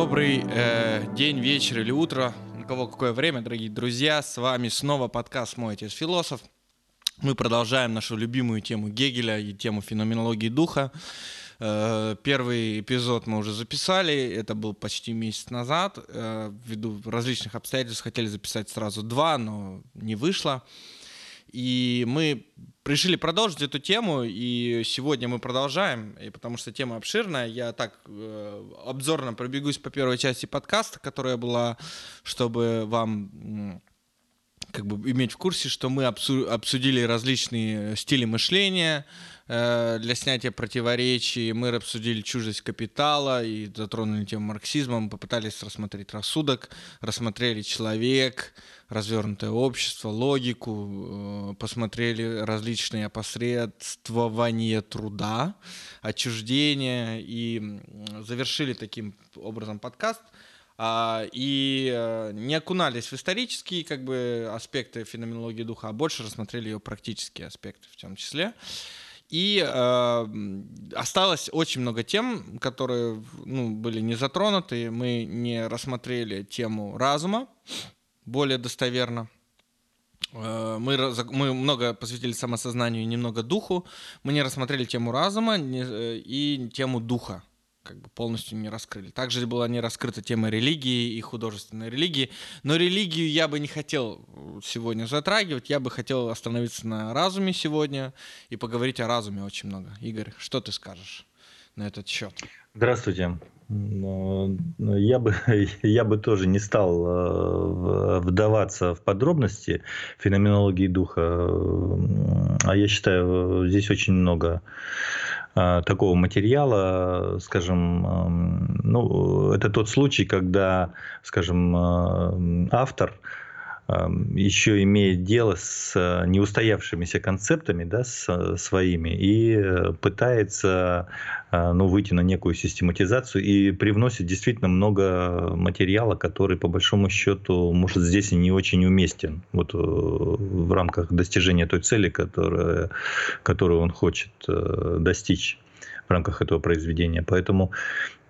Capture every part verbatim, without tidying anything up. Добрый э, день, вечер или утро, у кого какое время, дорогие друзья. С вами снова подкаст «Мой отец философ». Мы продолжаем нашу любимую тему Гегеля и тему феноменологии духа. Э, первый эпизод мы уже записали, это был почти месяц назад. Э, ввиду различных обстоятельств хотели записать сразу два, но не вышло. И мы решили продолжить эту тему, и сегодня мы продолжаем, и потому что тема обширная. Я так э, обзорно пробегусь по первой части подкаста, которая была, чтобы вам как бы иметь в курсе, что мы обсудили различные стили мышления э, для снятия противоречий, мы обсудили чуждость капитала и затронули тему марксизма, мы попытались рассмотреть рассудок, рассмотрели человек, развернутое общество, логику, э, посмотрели различные опосредствования труда, отчуждение и завершили таким образом подкаст. И не окунались в исторические как бы, аспекты феноменологии духа, а больше рассмотрели ее практические аспекты в том числе. И э, осталось очень много тем, которые ну, были не затронуты. Мы не рассмотрели тему разума более достоверно. Мы, мы много посвятили самосознанию и немного духу. Мы не рассмотрели тему разума и тему духа. Как бы полностью не раскрыли. Также была не раскрыта тема религии и художественной религии. Но религию я бы не хотел сегодня затрагивать. Я бы хотел остановиться на разуме сегодня и поговорить о разуме очень много. Игорь, что ты скажешь на этот счет? Здравствуйте. Я бы, я бы тоже не стал вдаваться в подробности феноменологии духа. А я считаю, здесь очень много такого материала, скажем, ну, это тот случай, когда, скажем, автор еще имеет дело с неустоявшимися концептами, да, с своими, и пытается, ну, выйти на некую систематизацию и привносит действительно много материала, который, по большому счету, может, здесь и не очень уместен вот, в рамках достижения той цели, которая, которую он хочет достичь в рамках этого произведения. Поэтому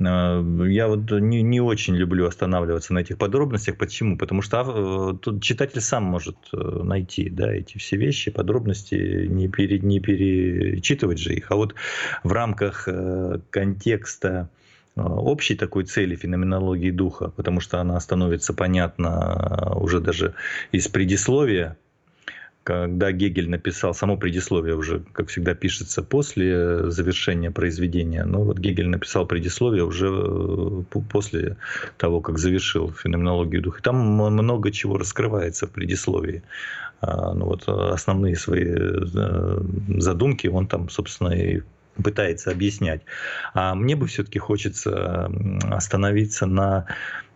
э, я вот не, не очень люблю останавливаться на этих подробностях. Почему? Потому что э, тут читатель сам может найти, да, эти все вещи, подробности, не, пере, не перечитывать же их. А вот в рамках э, контекста общей такой цели феноменологии духа, потому что она становится понятна уже даже из предисловия, когда Гегель написал, само предисловие уже, как всегда, пишется после завершения произведения, но вот Гегель написал предисловие уже после того, как завершил феноменологию духа. Там много чего раскрывается в предисловии. Ну, вот основные свои задумки он там, собственно, и пытается объяснять. А мне бы все-таки хочется остановиться на...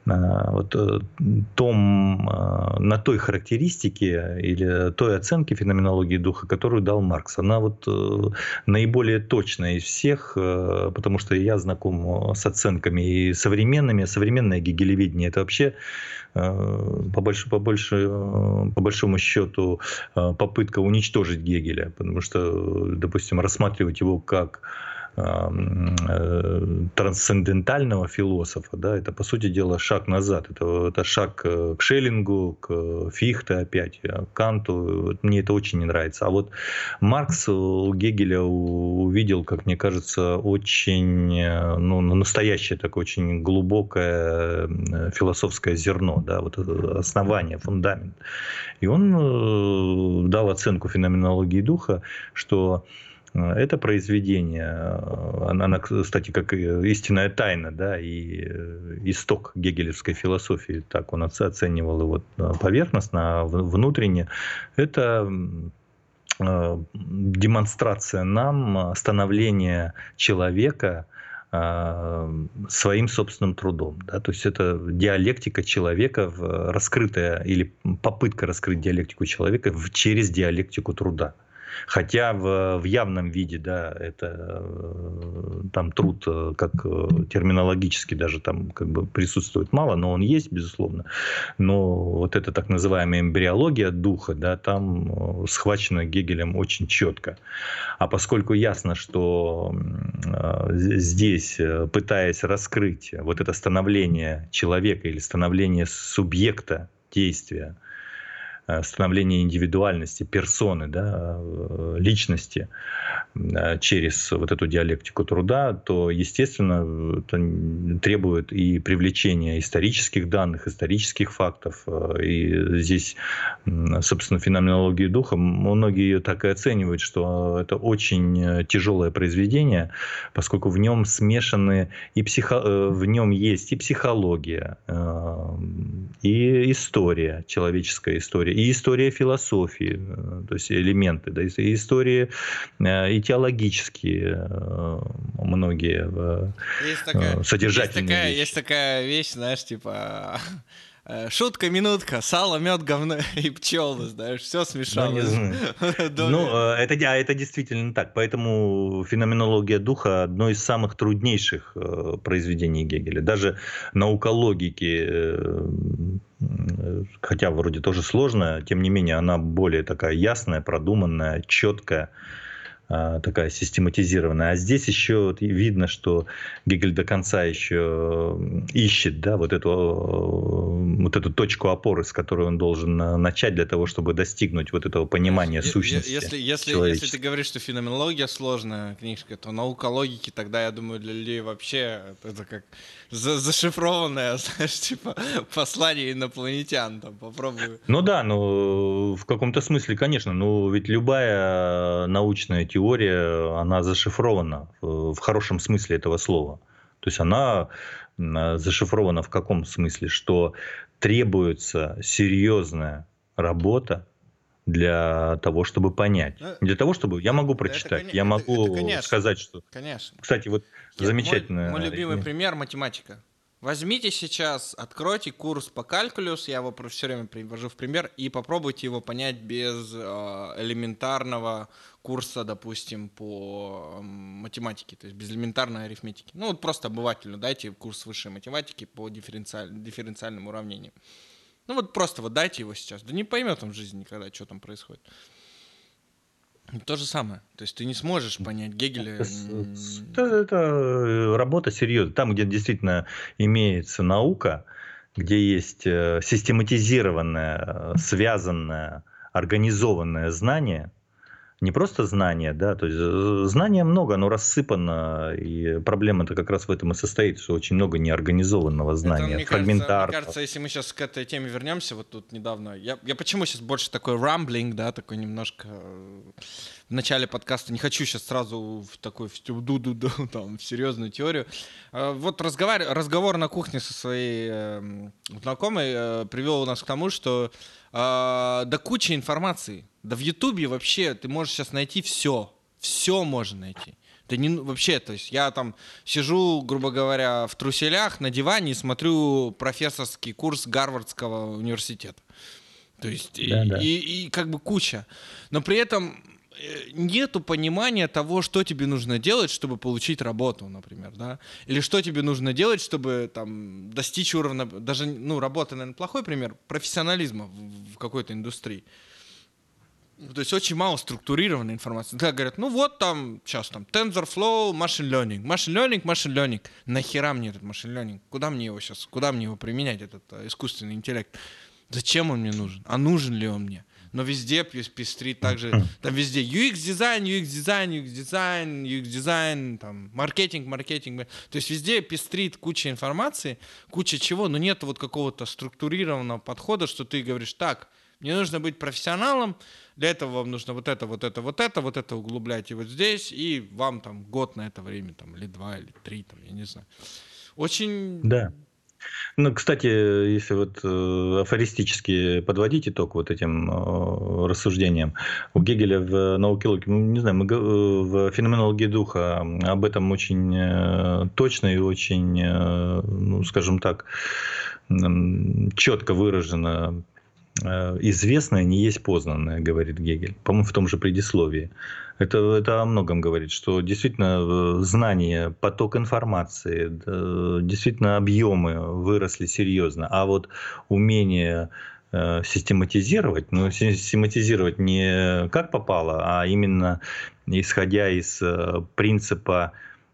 Вот, том, на той характеристике или той оценке феноменологии духа, которую дал Маркс. Она вот наиболее точная из всех, потому что я знаком с оценками и современными. Современное гегелеведение — это вообще по, больш, по, больше, по большому счету попытка уничтожить Гегеля, потому что, допустим, рассматривать его как трансцендентального философа, да, это, по сути дела, шаг назад. Это, это шаг к Шеллингу, к Фихте опять, к Канту. Мне это очень не нравится. А вот Маркс у Гегеля увидел, как мне кажется, очень, ну, настоящее такое очень глубокое философское зерно, да, вот основание, фундамент. И он дал оценку феноменологии духа, что это произведение, она, кстати, как истинная тайна, да, и исток гегелевской философии, так он оценивал его поверхностно, а внутренне, это демонстрация нам становления человека своим собственным трудом. Да? То есть это диалектика человека, раскрытая или попытка раскрыть диалектику человека через диалектику труда. Хотя в, в явном виде, да, это там труд как терминологически даже там как бы присутствует мало, но он есть, безусловно. Но вот эта так называемая эмбриология духа, да, там схвачена Гегелем очень четко. А поскольку ясно, что здесь, пытаясь раскрыть вот это становление человека или становление субъекта действия, становление индивидуальности, персоны, да, личности через вот эту диалектику труда, то, естественно, это требует и привлечения исторических данных, исторических фактов. И здесь, собственно, феноменология духа, многие ее так и оценивают, что это очень тяжелое произведение, поскольку в нем смешаны и психо... в нем есть и психология, и история, человеческая история, и история философии, то есть элементы, да, и истории, и теологические многие есть такая, содержательные есть такая, вещи. Есть такая вещь, знаешь, типа... Шутка, минутка, сало, мед, говно и пчелы, знаешь, все смешалось. Ну, это, это действительно так. Поэтому феноменология духа одно из самых труднейших произведений Гегеля. Даже наука логики, хотя вроде тоже сложная, тем не менее, она более такая ясная, продуманная, четкая, такая систематизированная. А здесь еще видно, что Гегель до конца еще ищет, да, вот эту, вот эту точку опоры, с которой он должен начать для того, чтобы достигнуть вот этого понимания если, сущности. Если, если, если ты говоришь, что феноменология сложная книжка, то наука логики тогда, я думаю, для людей вообще это как за, зашифрованное, знаешь, типа послание инопланетян. Там, попробую. Ну да, ну в каком-то смысле, конечно, но ведь любая научная теория теория, она зашифрована в хорошем смысле этого слова. То есть она зашифрована в каком смысле? Что требуется серьезная работа для того, чтобы понять. Для того, чтобы... Я могу прочитать, это, я могу это, это, сказать, что... Конечно. Кстати, вот замечательно... Мой, мой любимый пример — математика. Возьмите сейчас, откройте курс по калькулюсу, я его все время привожу в пример, и попробуйте его понять без элементарного курса, допустим, по математике, то есть без элементарной арифметики. Ну вот просто обывателю дайте курс высшей математики по дифференциаль... дифференциальным уравнениям. Ну вот просто вот дайте его сейчас. Да не поймет он в жизни никогда, что там происходит. То же самое. То есть ты не сможешь понять Гегеля. Это, это работа серьезная. Там, где действительно имеется наука, где есть систематизированное, связанное, организованное знание, не просто знание, да, то есть знания много, оно рассыпано, и проблема-то как раз в этом и состоит, что очень много неорганизованного знания, это, фрагментарного. Мне кажется, если мы сейчас к этой теме вернемся, вот тут недавно, я, я почему сейчас больше такой рамблинг, да, такой немножко в начале подкаста, не хочу сейчас сразу в такой в, ду-ду-ду, там, в серьезную теорию. Вот разговор, разговор на кухне со своей знакомой привел нас к тому, что да куча информации. Да в Ютубе вообще ты можешь сейчас найти все. Все можно найти. Да не, вообще, то есть я там сижу, грубо говоря, в труселях на диване и смотрю профессорский курс Гарвардского университета. То есть да, и, да. И, и как бы куча. Но при этом нету понимания того, что тебе нужно делать, чтобы получить работу, например, да, или что тебе нужно делать, чтобы там достичь уровня, даже, ну, работа, наверное, плохой пример, профессионализма в, в какой-то индустрии. То есть очень мало структурированной информации. Да, говорят, ну вот там, сейчас там, TensorFlow, Machine Learning, Machine Learning, Machine Learning. Нахера мне этот Machine Learning? Куда мне его сейчас, куда мне его применять, этот а, искусственный интеллект? Зачем он мне нужен? А нужен ли он мне? Но везде пестрит также, там везде ю экс-дизайн, ю экс-дизайн, ю экс-дизайн, ю экс-дизайн, там, маркетинг, маркетинг. То есть везде пестрит куча информации, куча чего, но нет вот какого-то структурированного подхода, что ты говоришь, так, мне нужно быть профессионалом, для этого вам нужно вот это, вот это, вот это, вот это углублять и вот здесь, и вам там год на это время, там, или два, или три, там, я не знаю. Очень... Да. Ну, кстати, если вот э, афористически подводить итог вот этим э, рассуждениям, у Гегеля в науке логики, ну, не знаю, мы, в феноменологии духа об этом очень э, точно и очень, э, ну, скажем так, э, четко выражено известное не есть познанное, говорит Гегель, по-моему, в том же предисловии. Это, это о многом говорит, что действительно знание, поток информации, действительно объемы выросли серьезно, а вот умение систематизировать, но систематизировать не как попало, а именно исходя из принципа,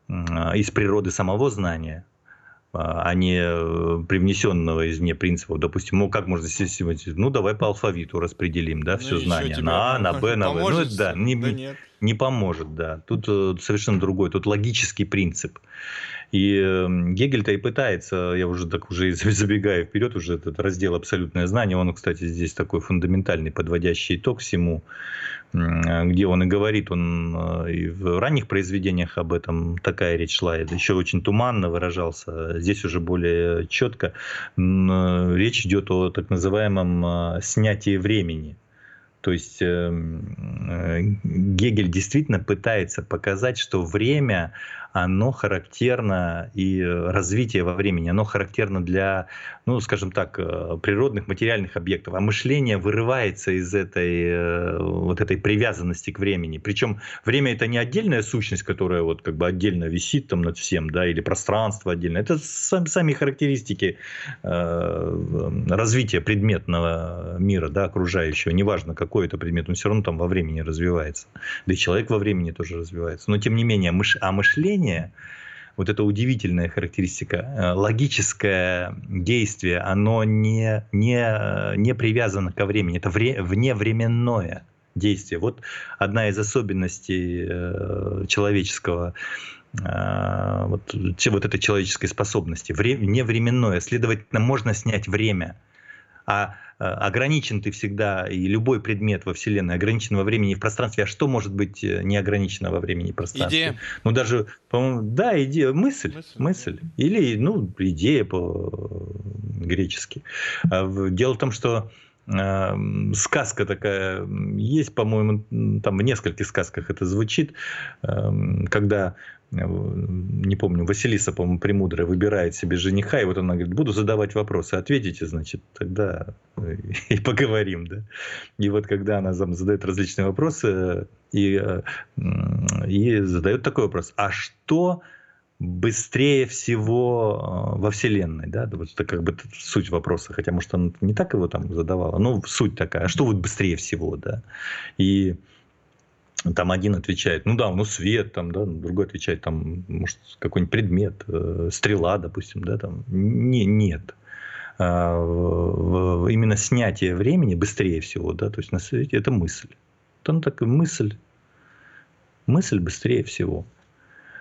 из природы самого знания, а не привнесенного из не принципов. Допустим, ну как можно систематизировать? Ну давай по алфавиту распределим, да, ну, все знания на А, на Б, на В. Ну это да, не, да нет. не поможет, да. Тут совершенно другой, тут логический принцип. И Гегель-то и пытается, я уже так уже забегаю вперед, уже этот раздел «Абсолютное знание», он, кстати, здесь такой фундаментальный, подводящий итог всему, где он и говорит, он и в ранних произведениях об этом такая речь шла, еще очень туманно выражался, здесь уже более четко. Речь идет о так называемом снятии времени. То есть Гегель действительно пытается показать, что время, оно характерно, и развитие во времени, оно характерно для, ну, скажем так, природных, материальных объектов. А мышление вырывается из этой, вот этой привязанности к времени. Причем время — это не отдельная сущность, которая вот как бы отдельно висит там над всем, да, или пространство отдельно. Это сам, сами характеристики э, развития предметного мира, да, окружающего. Неважно, какой это предмет, он все равно там во времени развивается. Да и человек во времени тоже развивается. Но тем не менее, мыш... а мышление, вот эта удивительная характеристика, логическое действие, оно не, не, не привязано ко времени, это вре, вневременное действие. Вот одна из особенностей э, человеческого, э, вот, вот этой человеческой способности, вре, вневременное, следовательно, можно снять время, а ограничен ты всегда, и любой предмет во Вселенной ограничен во времени и в пространстве. А что может быть не ограничено во времени и пространстве? Идея. Ну, даже, по-моему, да, идея, мысль, мысль, мысль. Или, ну, идея по-гречески. Дело в том, что сказка такая есть, по-моему, там в нескольких сказках это звучит, когда... не помню, Василиса, по-моему, Премудрая выбирает себе жениха, и вот она говорит, буду задавать вопросы, ответите, значит, тогда и поговорим, да. И вот когда она задает различные вопросы, и, и задает такой вопрос, а что быстрее всего во Вселенной, да, вот это как бы суть вопроса, хотя, может, она не так его там задавала, но суть такая, а что вот быстрее всего, да, и... Там один отвечает, ну да, ну свет, там, да, другой отвечает, там, может, какой-нибудь предмет, э, стрела, допустим, да, там, не, нет. А, в, в, именно снятие времени быстрее всего, да, то есть на свете это мысль. Там такая мысль, мысль быстрее всего.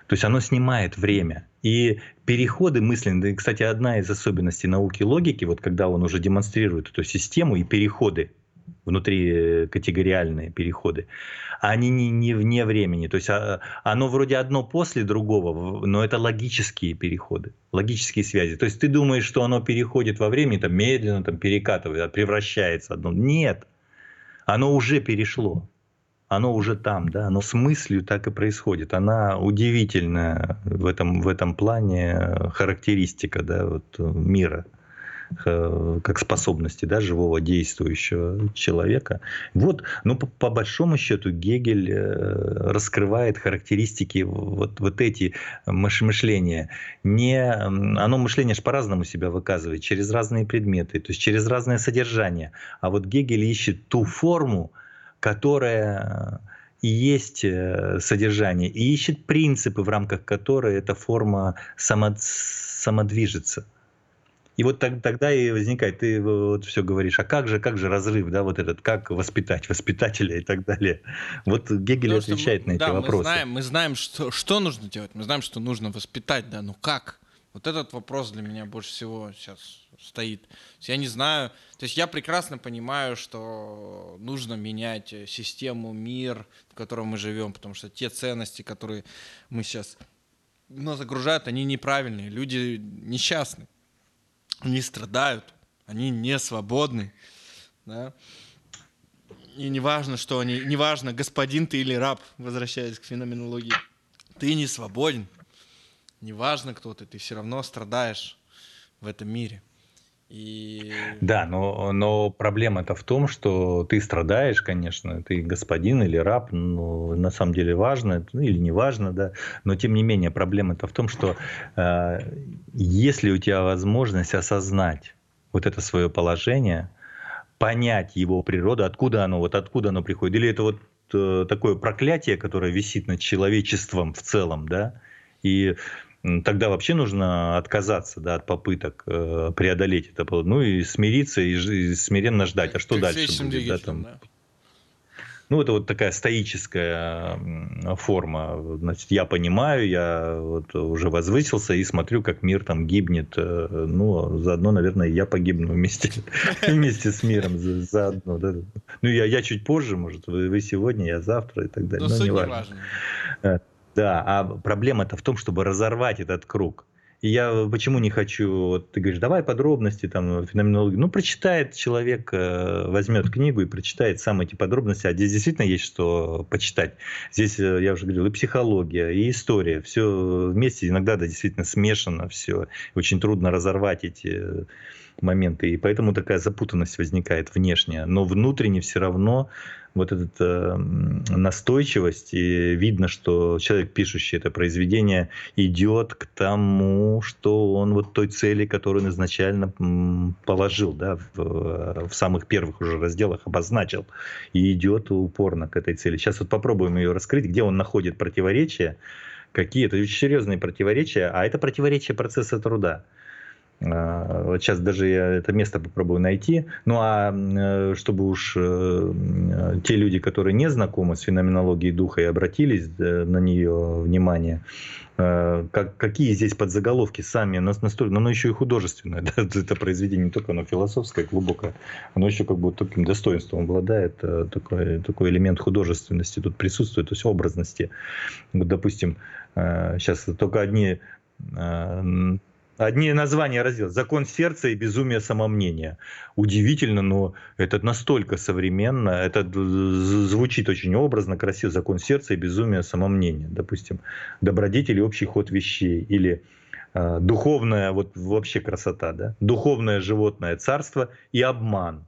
То есть оно снимает время. И переходы мысленные, кстати, одна из особенностей науки логики, вот когда он уже демонстрирует эту систему и переходы, внутри категориальные переходы, они не, не вне времени. То есть оно вроде одно после другого, но это логические переходы, логические связи. То есть ты думаешь, что оно переходит во времени, там, медленно там, перекатывает, превращается одно. Нет, оно уже перешло, оно уже там, да, оно с мыслью так и происходит. Она удивительная в этом, в этом плане характеристика, да, вот, мира. Как способности, да, живого действующего человека. Вот, ну, по, по большому счету Гегель раскрывает характеристики вот, вот эти мышления. Не, оно мышление же по-разному себя выказывает, через разные предметы, то есть через разное содержание. А вот Гегель ищет ту форму, которая... и есть содержание, и ищет принципы, в рамках которой эта форма само, самодвижется. И вот так, тогда и возникает, ты вот все говоришь, а как же, как же разрыв, да, вот этот, как воспитать воспитателя и так далее. Вот Гегель Потому отвечает мы, на эти да, вопросы. Мы знаем, мы знаем что, что нужно делать, мы знаем, что нужно воспитать, да, но как? Вот этот вопрос для меня больше всего сейчас стоит. Я не знаю, то есть я прекрасно понимаю, что нужно менять систему, мир, в котором мы живем, потому что те ценности, которые мы сейчас нас загружают, они неправильные, люди несчастны. Они страдают, они не свободны, да? И не важно, что они, не важно, господин ты или раб, возвращаясь к феноменологии, ты не свободен, не важно, кто ты, ты все равно страдаешь в этом мире. И... Да, но, но проблема-то в том, что ты страдаешь, конечно, ты господин или раб, ну, на самом деле важно, ну, или не важно, да, но тем не менее проблема-то в том, что э, если у тебя возможность осознать вот это свое положение, понять его природу, откуда оно, вот откуда оно приходит, или это вот э, такое проклятие, которое висит над человечеством в целом, да, и... Тогда вообще нужно отказаться, да, от попыток э, преодолеть это, ну и смириться, и, и смиренно ждать. А что как дальше будет? Да, там... да. Ну, это вот такая стоическая форма. Значит, я понимаю, я вот уже возвысился и смотрю, как мир там гибнет. Ну, заодно, наверное, я погибну вместе, вместе с миром. Заодно. Да. Ну, я, я чуть позже, может, вы, вы сегодня, я завтра и так далее. Но, Но не важно. важно. Да, а проблема-то в том, чтобы разорвать этот круг. И я почему не хочу... Вот ты говоришь, давай подробности, там, феноменологии. Ну, прочитает человек, возьмет книгу и прочитает сам эти подробности. А здесь действительно есть что почитать. Здесь, я уже говорил, и психология, и история. Все вместе иногда, да, действительно смешано все. Очень трудно разорвать эти моменты. И поэтому такая запутанность возникает внешняя. Но внутренне все равно... Вот эта э, настойчивость, и видно, что человек, пишущий это произведение, идет к тому, что он вот той цели, которую он изначально положил, да, в, в самых первых уже разделах обозначил, и идет упорно к этой цели. Сейчас вот попробуем ее раскрыть, где он находит противоречия, какие-то очень серьезные противоречия, а это противоречие процесса труда. Вот сейчас даже я это место попробую найти. Ну а чтобы уж те люди, которые не знакомы с феноменологией духа и обратились на нее внимание, как, какие здесь подзаголовки сами, настолько, но оно еще и художественное, да, это произведение, не только оно философское, глубокое, оно еще как бы таким достоинством обладает, такой, такой элемент художественности тут присутствует, то есть образности. Вот, допустим, сейчас только одни... Одни названия раздела. «Закон сердца» и «Безумие самомнения». Удивительно, но это настолько современно. Это звучит очень образно, красиво. «Закон сердца» и «Безумие самомнения». Допустим, «Добродетель и общий ход вещей». Или э, «Духовная», вот вообще красота, да? «Духовное животное царство и обман».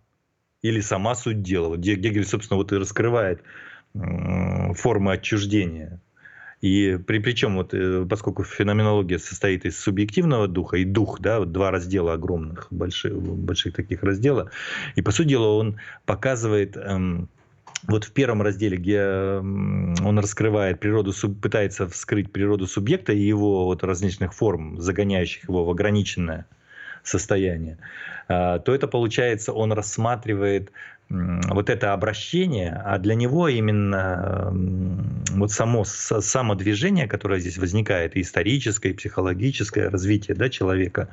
Или «Сама суть дела». Где Гегель, собственно, вот и раскрывает э, формы отчуждения. И при, причем, вот, поскольку феноменология состоит из субъективного духа и дух, да, вот два раздела огромных, больших, больших таких раздела, и, по сути дела, он показывает, эм, вот в первом разделе, где он раскрывает природу, пытается вскрыть природу субъекта и его вот различных форм, загоняющих его в ограниченное состояние, э, то это, получается, он рассматривает... вот это обращение, а для него именно вот само само движение, которое здесь возникает, и историческое, и психологическое развитие, да, человека,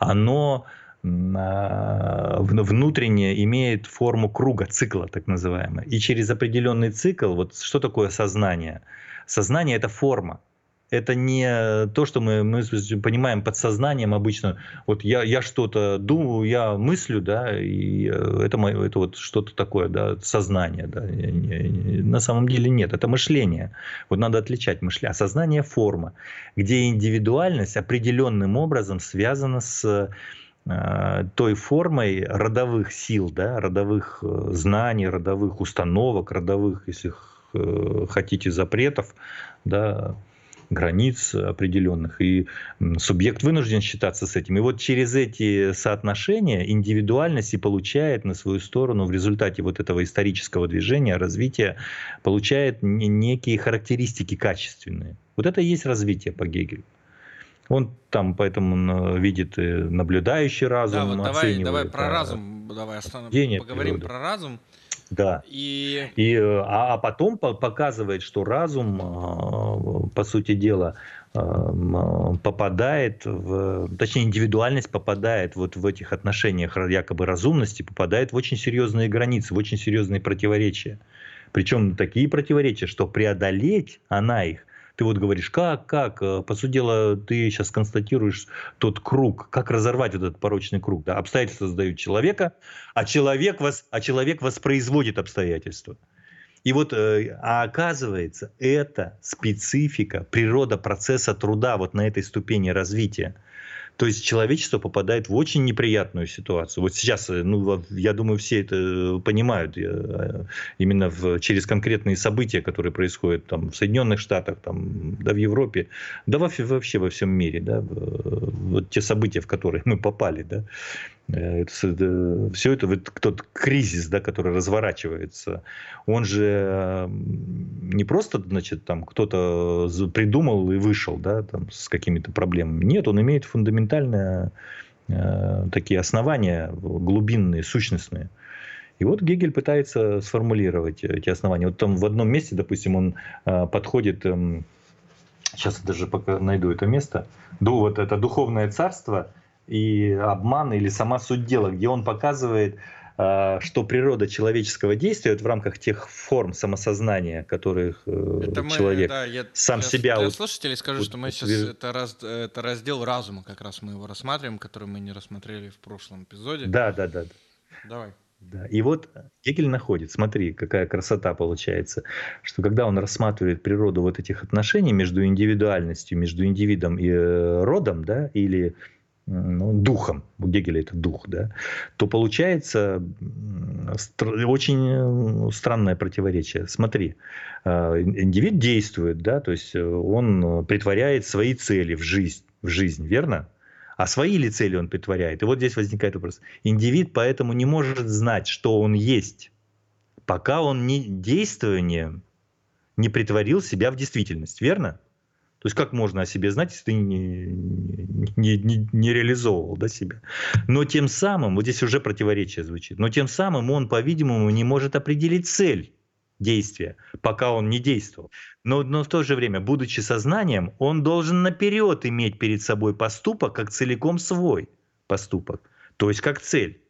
оно внутренне имеет форму круга, цикла так называемого. И через определенный цикл, вот что такое сознание? Сознание — это форма. Это не то, что мы, мы понимаем под сознанием обычно. Вот я, я что-то думаю, я мыслю, да, и это, мое, это вот что-то такое, да, сознание. Да. На самом деле нет, это мышление. Вот надо отличать мышление. А сознание — форма, где индивидуальность определенным образом связана с той формой родовых сил, да, родовых знаний, родовых установок, родовых, если хотите, запретов, да, границ определенных, и субъект вынужден считаться с этим. И вот через эти соотношения индивидуальность и получает на свою сторону в результате вот этого исторического движения, развития, получает некие характеристики качественные. Вот это и есть развитие по Гегелю. Он там поэтому видит наблюдающий разум, да, вот оценивает. Давай, давай про а, разум, давай остановим, поговорим природы. Про разум. Да. И... И, а, а потом показывает, что разум, по сути дела, попадает в, точнее, индивидуальность попадает вот в этих отношениях якобы разумности, попадает в очень серьезные границы, в очень серьезные противоречия. Причем такие противоречия, что преодолеть она их. Ты вот говоришь, как, как, по сути дела, ты сейчас констатируешь тот круг, как разорвать этот порочный круг. Да? Обстоятельства создают человека, а человек, вос, а человек воспроизводит обстоятельства. И вот, а оказывается, это специфика, природа процесса труда вот на этой ступени развития. То есть человечество попадает в очень неприятную ситуацию. Вот сейчас, ну, я думаю, все это понимают именно в, через конкретные события, которые происходят там, в Соединенных Штатах, там, да, в Европе, да вообще во всем мире. Да, вот те события, в которые мы попали. Да. Это, это, все это вот, тот кризис, да, который разворачивается, он же не просто, значит, там кто-то придумал и вышел, да, там, с какими-то проблемами. Нет, он имеет фундаментальные э, такие основания глубинные, сущностные. И вот Гегель пытается сформулировать эти основания. Вот там в одном месте, допустим, он э, подходит, э, сейчас я даже пока найду это место, да, вот это духовное царство и обман или сама суть дела, где он показывает, что природа человеческого действия вот в рамках тех форм самосознания, которых это человек мы, да, я, сам для, себя... Для слушателей вот, скажу, вот, что мы вот, сейчас... Вот, это, раз, это раздел разума, как раз мы его рассматриваем, который мы не рассмотрели в прошлом эпизоде. Да, да, да. Давай. Да. И вот Гегель находит, смотри, какая красота получается, что когда он рассматривает природу вот этих отношений между индивидуальностью, между индивидом и родом, да, или... Ну, духом, у Гегеля это дух, да, то получается стр- очень странное противоречие. Смотри, индивид действует, да, то есть он притворяет свои цели в жизнь, в жизнь, верно? А свои ли цели он притворяет? И вот здесь возникает вопрос. Индивид поэтому не может знать, что он есть, пока он не, действованием не притворил себя в действительность, верно? То есть как можно о себе знать, если ты не, не, не, не реализовывал, да, себя? Но тем самым, вот здесь уже противоречие звучит, но тем самым он, по-видимому, не может определить цель действия, пока он не действовал. Но, но в то же время, будучи сознанием, он должен наперед иметь перед собой поступок, как целиком свой поступок, то есть как цель.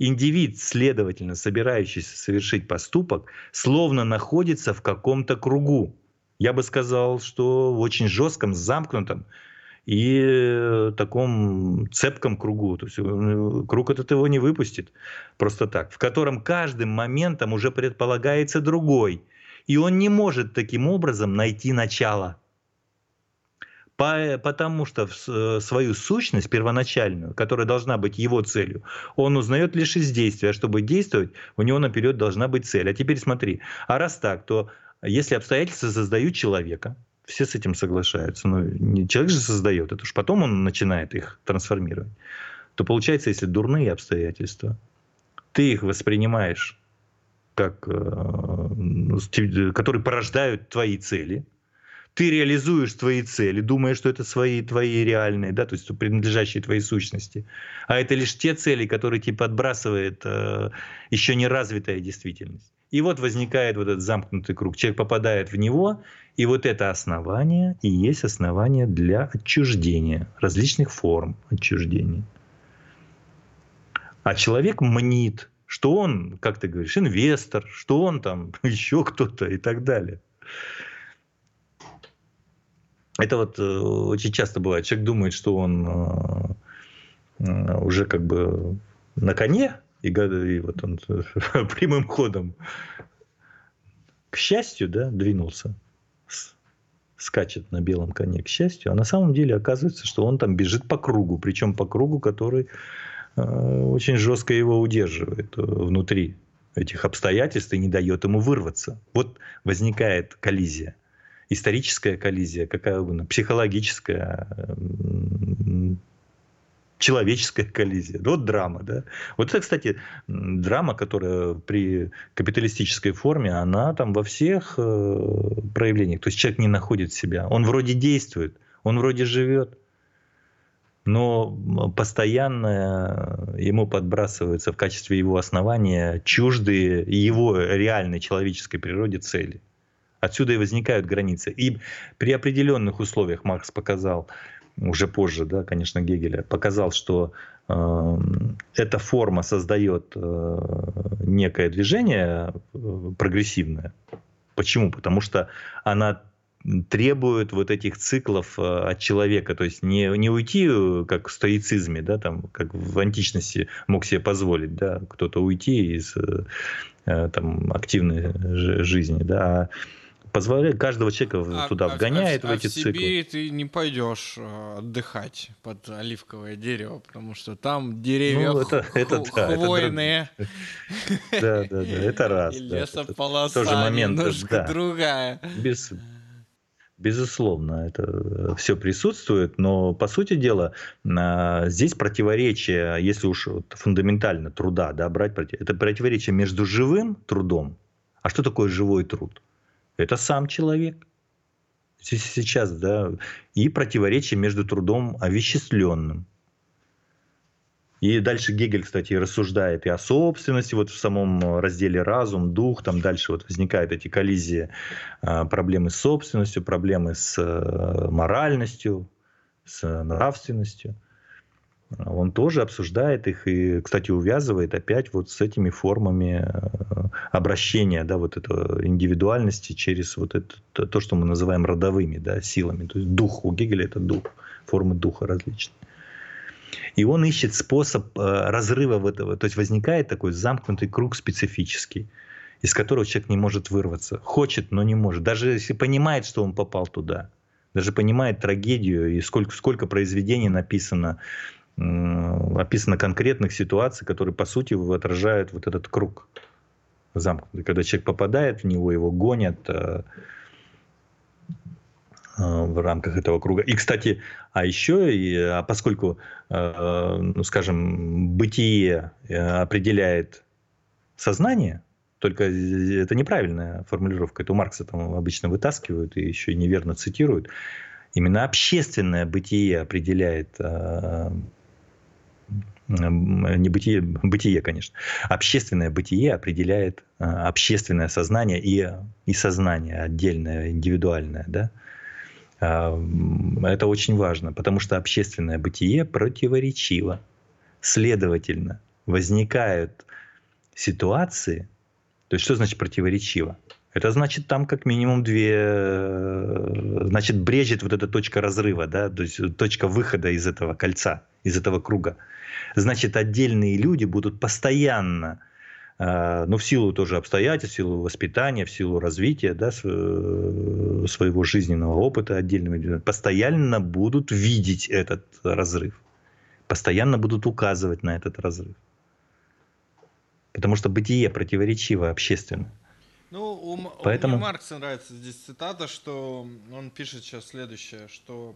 Индивид, следовательно, собирающийся совершить поступок, словно находится в каком-то кругу. Я бы сказал, что в очень жестком, замкнутом и таком цепком кругу. То есть круг этот его не выпустит просто так. В котором каждым моментом уже предполагается другой. И он не может таким образом найти начало. Потому что свою сущность первоначальную, которая должна быть его целью, он узнает лишь из действия. А чтобы действовать, у него наперед должна быть цель. А теперь смотри, а раз так, то... Если обстоятельства создают человека, все с этим соглашаются, но человек же создает, это уж потом он начинает их трансформировать, то получается, если дурные обстоятельства, ты их воспринимаешь как, которые порождают твои цели, ты реализуешь твои цели, думая, что это свои, твои реальные, да, то есть принадлежащие твоей сущности. А это лишь те цели, которые тебе подбрасывает э, еще не развитая действительность. И вот возникает вот этот замкнутый круг. Человек попадает в него, и вот это основание и есть основание для отчуждения, различных форм отчуждения. А человек мнит, что он, как ты говоришь, инвестор, что он там еще кто-то и так далее. Это вот очень часто бывает. Человек думает, что он уже как бы на коне, и вот он прямым ходом, к счастью, да, двинулся, скачет на белом коне, к счастью. А на самом деле оказывается, что он там бежит по кругу, причем по кругу, который очень жестко его удерживает внутри этих обстоятельств и не дает ему вырваться. Вот возникает коллизия. Историческая коллизия, какая угодно, психологическая, человеческая коллизия. Вот драма, да. Вот это, кстати, драма, которая при капиталистической форме, она там во всех проявлениях. То есть человек не находит себя. Он вроде действует, он вроде живет, но постоянно ему подбрасываются в качестве его основания чуждые его реальной человеческой природе цели. Отсюда и возникают границы. И при определенных условиях Маркс показал, уже позже, да, конечно, Гегеля, показал, что э, эта форма создает э, некое движение прогрессивное. Почему? Потому что она требует вот этих циклов от человека. То есть не, не уйти, как в стоицизме, да, там, как в античности мог себе позволить, да, кто-то уйти из э, там, активной жизни, да, а позволяет, каждого человека а, туда а, вгоняет а, в эти а в циклы. В Сибири ты не пойдешь отдыхать под оливковое дерево, потому что там деревья ну, это, х- это, да, хвойные. Да, да, да, это раз. И лесополоса немножко другая. Безусловно, это все присутствует, но, по сути дела, здесь противоречие, если уж фундаментально труда, да, брать, это противоречие между живым трудом. А что такое живой труд? Это сам человек. Сейчас, да, и противоречие между трудом овеществленным. И дальше Гегель, кстати, рассуждает и о собственности, вот в самом разделе «Разум», «Дух», там дальше вот возникают эти коллизии, проблемы с собственностью, проблемы с моральностью, с нравственностью. Он тоже обсуждает их и, кстати, увязывает опять вот с этими формами обращения, да, вот этого индивидуальности через вот это, то, что мы называем родовыми, да, силами. То есть дух у Гегеля — это дух, формы духа различные. И он ищет способ разрыва в этого, то есть возникает такой замкнутый круг специфический, из которого человек не может вырваться. Хочет, но не может. Даже если понимает, что он попал туда, даже понимает трагедию и сколько, сколько произведений написано, описано конкретных ситуаций, которые, по сути, отражают вот этот круг замкнутый. Когда человек попадает в него, его гонят в рамках этого круга. И, кстати, а еще, и, а поскольку, э, ну, скажем, бытие определяет сознание, только это неправильная формулировка, это у Маркса там обычно вытаскивают и еще неверно цитируют, именно общественное бытие определяет, э, не бытие, бытие, конечно, общественное бытие определяет э, общественное сознание и, и сознание отдельное, индивидуальное, да. Это очень важно, потому что общественное бытие противоречиво. Следовательно, возникают ситуации, то есть что значит противоречиво? Это значит, там как минимум две, значит, брежет вот эта точка разрыва, да? То есть точка выхода из этого кольца, из этого круга. Значит, отдельные люди будут постоянно, ну, в силу тоже обстоятельств, в силу воспитания, в силу развития, да, своего жизненного опыта отдельного, постоянно будут видеть этот разрыв, постоянно будут указывать на этот разрыв. Потому что бытие противоречиво общественно. Ну, у, Поэтому... у Маркса нравится здесь цитата, что он пишет сейчас следующее, что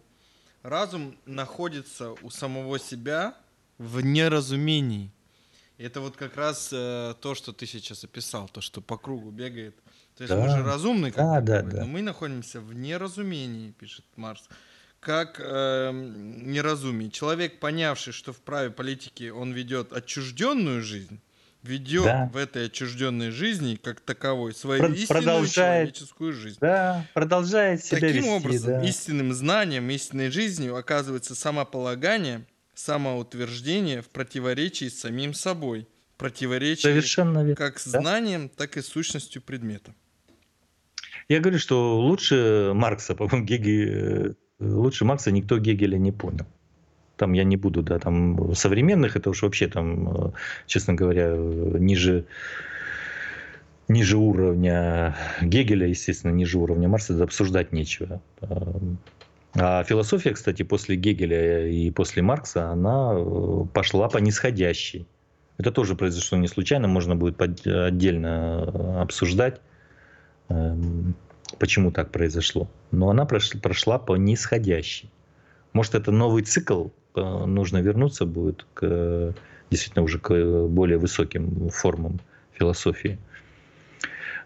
разум находится у самого себя в неразумении. Это вот как раз э, то, что ты сейчас описал, то, что по кругу бегает. То есть да. Мы же разумны, как да, да, да. Но мы находимся в неразумении, пишет Маркс, как э, неразумие. Человек, понявший, что в праве политики он ведет отчужденную жизнь, ведет да. в этой отчужденной жизни, как таковой, свою Про- истинную человеческую жизнь. Да, продолжает себя Таким вести, образом, да. истинным знанием, истинной жизнью оказывается самополагание, самоутверждение в противоречии с самим собой. Противоречие как с знанием, да? так и сущностью предмета. Я говорю, что лучше Маркса, по-моему, Гегель, лучше Маркса никто Гегеля не понял. Там я не буду, да, там современных, это уж вообще там, честно говоря, ниже, ниже уровня Гегеля, естественно, ниже уровня Маркса, это обсуждать нечего. А философия, кстати, после Гегеля и после Маркса, она пошла по нисходящей. Это тоже произошло не случайно, можно будет под, отдельно обсуждать, э, почему так произошло. Но она прошла, прошла по нисходящей. Может, это новый цикл, э, нужно вернуться будет к, действительно уже к более высоким формам философии.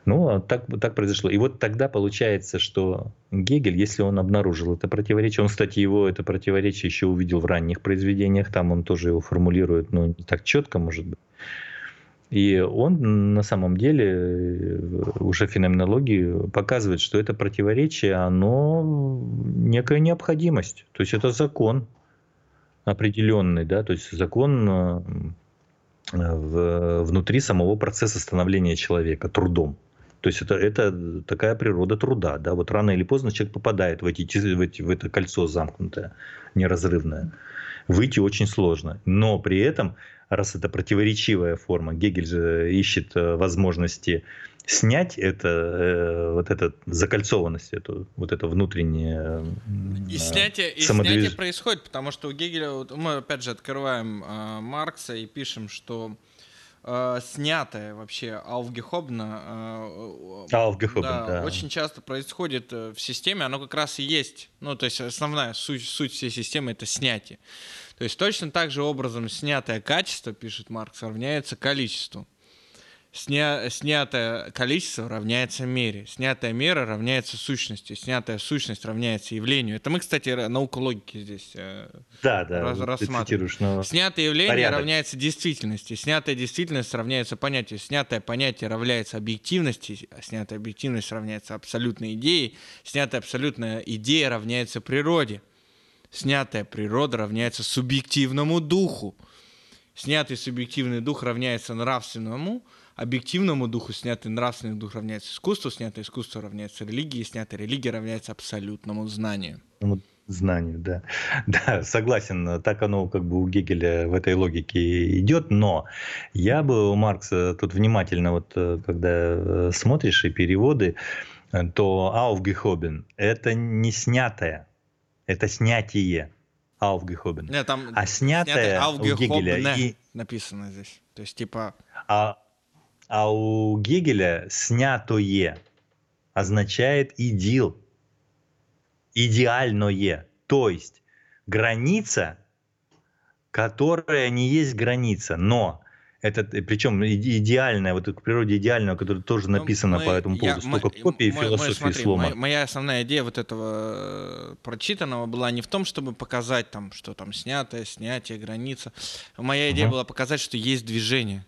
Ну, так, так произошло. И вот тогда получается, что Гегель, если он обнаружил это противоречие, он, кстати, его это противоречие еще увидел в ранних произведениях, там он тоже его формулирует, но не так четко, может быть. И он на самом деле уже феноменологии показывает, что это противоречие, оно некая необходимость. То есть это закон определенный, да, то есть закон в, внутри самого процесса становления человека трудом. То есть это, это такая природа труда. Да? Вот рано или поздно человек попадает в, эти, в, эти, в это кольцо замкнутое, неразрывное. выйти очень сложно. Но при этом, раз это противоречивая форма, Гегель же ищет возможности снять это, вот эту закольцованность, эту, вот это внутреннее и снятие, и снятие происходит, потому что у Гегеля, мы опять же открываем Маркса и пишем, что снятое вообще Aufgehobener, Aufgehoben, да, да. очень часто происходит в системе, оно как раз и есть. Ну, то есть основная суть, суть всей системы — это снятие. То есть точно так же образом снятое качество, пишет Маркс, равняется количеству. Сня, снятое количество равняется мере. Снятая мера равняется сущности. Снятая сущность равняется явлению. Это мы, кстати, науку логики здесь да, да, раз, рассматриваем. Снятое явление порядок. равняется действительности. Снятая действительность равняется понятию. Снятое понятие равняется объективности. Снятая объективность равняется абсолютной идее. Снятая абсолютная идея равняется природе. Снятая природа равняется субъективному духу. Снятый субъективный дух равняется нравственному. Объективному духу, снятый нравственный дух равняется искусству, снятое искусство равняется религии, снятая религия равняется абсолютному знанию. Знанию, да. Да, согласен, так оно как бы у Гегеля в этой логике идет, но я бы у Маркса тут внимательно, вот когда смотришь и переводы, то Aufgehoben — это не снятое, это снятие. Aufgehoben. Нет, там а снятое, снятое у Гегеля и... написано здесь. То есть типа... А... А у Гегеля «снятое» означает «идил», «идеальное», то есть граница, которая не есть граница, но, это, причем идеальное, вот к природе идеального, которое тоже написано мы, по этому поводу, я, столько мы, копий мы, философии мы, смотри, слома. Моя основная идея вот этого прочитанного была не в том, чтобы показать, там, что там снятое, снятие, граница. Моя идея угу. была показать, что есть движение.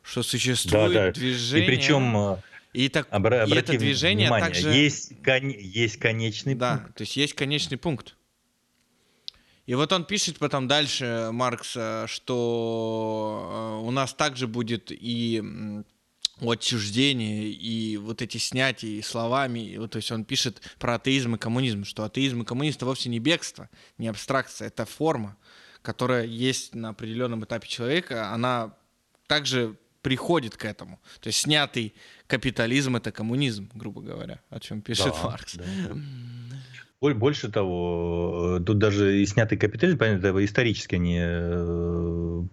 Что существует да, да. движение. И причем и так, обра- и это движение внимание, также... есть, кон- есть конечный да, пункт. То есть есть конечный пункт. И вот он пишет потом дальше, Маркс, что у нас также будет и отчуждение, и вот эти снятия, и словами. И вот, то есть он пишет про атеизм и коммунизм, что атеизм и коммунизм — это вовсе не бегство, не абстракция, это форма, которая есть на определенном этапе человека, она также... приходит к этому. То есть снятый капитализм — это коммунизм, грубо говоря, о чем пишет да, Маркс. Да. Больше того, тут даже и снятый капитализм, понятно, исторически они,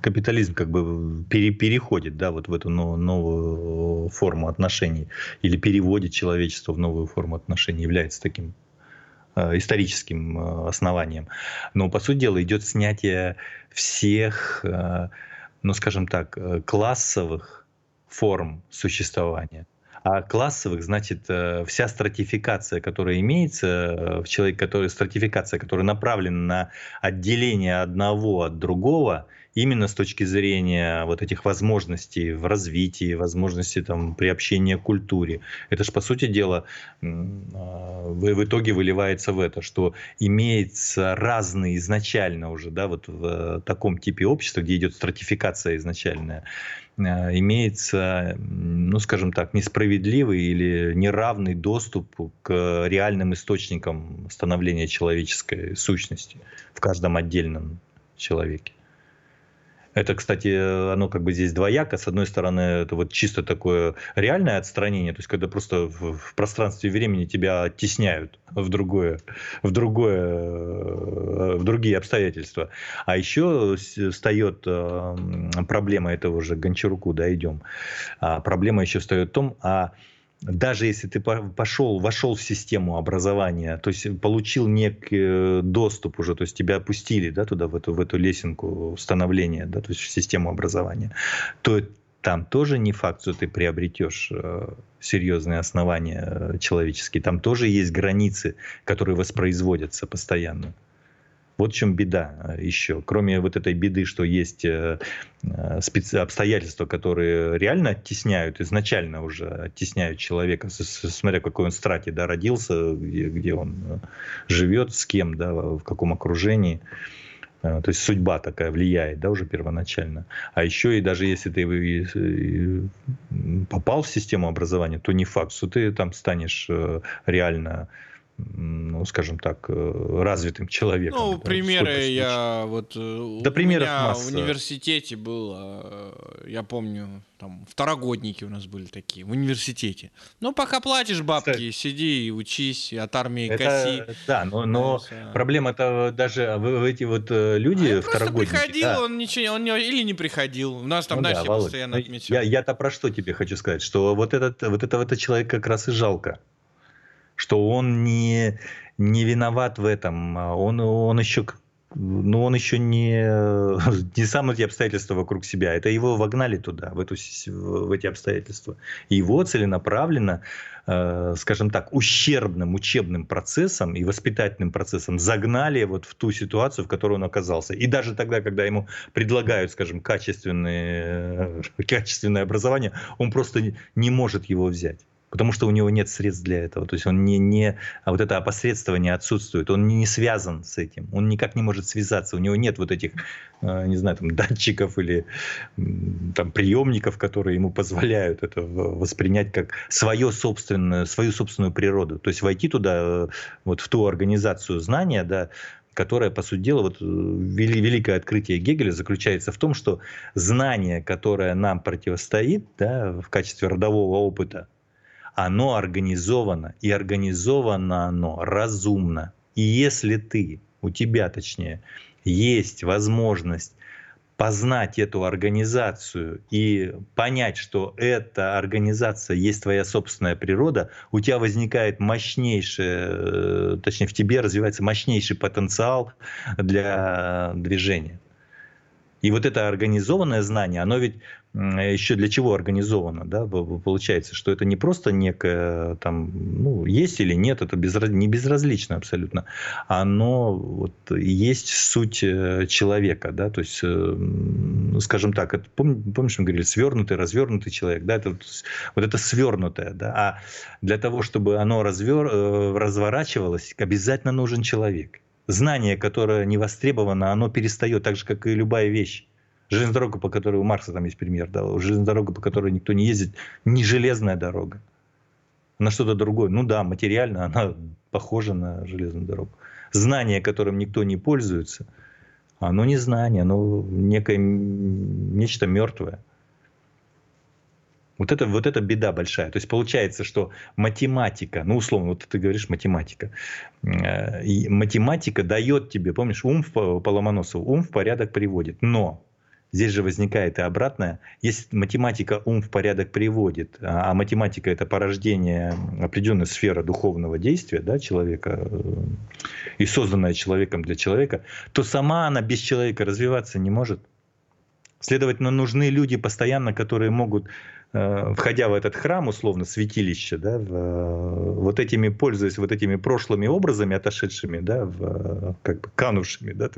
капитализм как бы пере, переходит да, вот в эту новую форму отношений или переводит человечество в новую форму отношений, является таким историческим основанием. Но, по сути дела, идет снятие всех... ну, скажем так, классовых форм существования. А классовых, значит, вся стратификация, которая имеется в человеке, которая, стратификация, которая направлена на отделение одного от другого, именно с точки зрения вот этих возможностей в развитии, возможностей там, приобщения к культуре. Это же, по сути дела, в итоге выливается в это, что имеется разные изначально уже, да, вот в таком типе общества, где идет стратификация изначальная, имеется, ну, скажем так, несправедливый или неравный доступ к реальным источникам становления человеческой сущности в каждом отдельном человеке. Это, кстати, оно как бы здесь двояко. С одной стороны, это вот чисто такое реальное отстранение, то есть когда просто в, в пространстве времени тебя оттесняют в другое, в другое, в другие обстоятельства. А еще встает проблема, это уже к Гончаруку, да, идем. А проблема еще встает в том, а даже если ты пошел, вошел в систему образования, то есть получил некий доступ уже, то есть тебя опустили да, туда, в эту, в эту лесенку становления, да, то есть в систему образования, то там тоже не факт, что ты приобретешь серьезные основания человеческие. Там тоже есть границы, которые воспроизводятся постоянно. Вот в чем беда еще. Кроме вот этой беды, что есть специ... обстоятельства, которые реально оттесняют, изначально уже оттесняют человека, смотря в какой он страте да, родился, где, где он живет, с кем, да, в каком окружении. То есть судьба такая влияет да, уже первоначально. А еще и даже если ты попал в систему образования, то не факт, что ты там станешь реально ну, скажем так, развитым человеком. Ну, там, примеры я вот... Да, у примеров меня масса. В университете было, я помню, там, второгодники у нас были такие, в университете. Ну, пока платишь бабки, Кстати, сиди и учись, и от армии это, коси. Да, но, но да, проблема-то даже в эти вот люди а второгодники... просто приходил, да. он ничего, он не, или не приходил. У нас там, ну, дальше да, постоянно отмечали. Я, я-то про что тебе хочу сказать, что вот, этот, вот этого вот человека как раз и жалко. Что он не, не виноват в этом, он, он еще, ну, он еще не, не сам эти обстоятельства вокруг себя, это его вогнали туда, в, эту, в эти обстоятельства. Его целенаправленно, э, скажем так, ущербным учебным процессом и воспитательным процессом загнали вот в ту ситуацию, в которой он оказался. И даже тогда, когда ему предлагают, скажем, качественные, э, качественное образование, он просто не, не может его взять. Потому что у него нет средств для этого. То есть он не, не, а вот это опосредствование отсутствует, он не связан с этим, он никак не может связаться, у него нет вот этих, не знаю, там, датчиков или там, приемников, которые ему позволяют это воспринять как свою собственную, свою собственную природу. То есть войти туда, вот в ту организацию знания, да, которая, по сути дела, вот, великое открытие Гегеля заключается в том, что знание, которое нам противостоит, да, в качестве родового опыта, оно организовано, и организовано оно разумно. И если ты, у тебя точнее, есть возможность познать эту организацию и понять, что эта организация есть твоя собственная природа, у тебя возникает мощнейший, точнее в тебе развивается мощнейший потенциал для движения. И вот это организованное знание, оно ведь еще для чего организовано, да? Получается, что это не просто некое, там, ну, есть или нет, это без, не безразлично абсолютно. Оно вот, есть суть человека, да? То есть, скажем так, это, пом, помнишь, мы говорили, свернутый, развернутый человек, да? Это, вот это свернутое, да? А для того, чтобы оно развер, разворачивалось, обязательно нужен человек. Знание, которое не востребовано, оно перестает, так же, как и любая вещь. Железная дорога, по которой у Маркса там есть пример, да, железная дорога, по которой никто не ездит, не железная дорога, она что-то другое. Ну да, материально она похожа на железную дорогу. Знание, которым никто не пользуется, оно не знание, оно некое, нечто мертвое. Вот это, вот это беда большая. То есть получается, что математика, ну условно, вот ты говоришь математика, и математика дает тебе, помнишь, ум по Ломоносову, ум в порядок приводит, но здесь же возникает и обратное. Если математика ум в порядок приводит, а математика это порождение определенной сферы духовного действия, да, человека и созданная человеком для человека, то сама она без человека развиваться не может. Следовательно, нужны люди постоянно, которые могут, входя в этот храм, условно, святилище, да, в, вот этими, пользуясь вот этими прошлыми образами, отошедшими, да, в, как бы канувшими, да,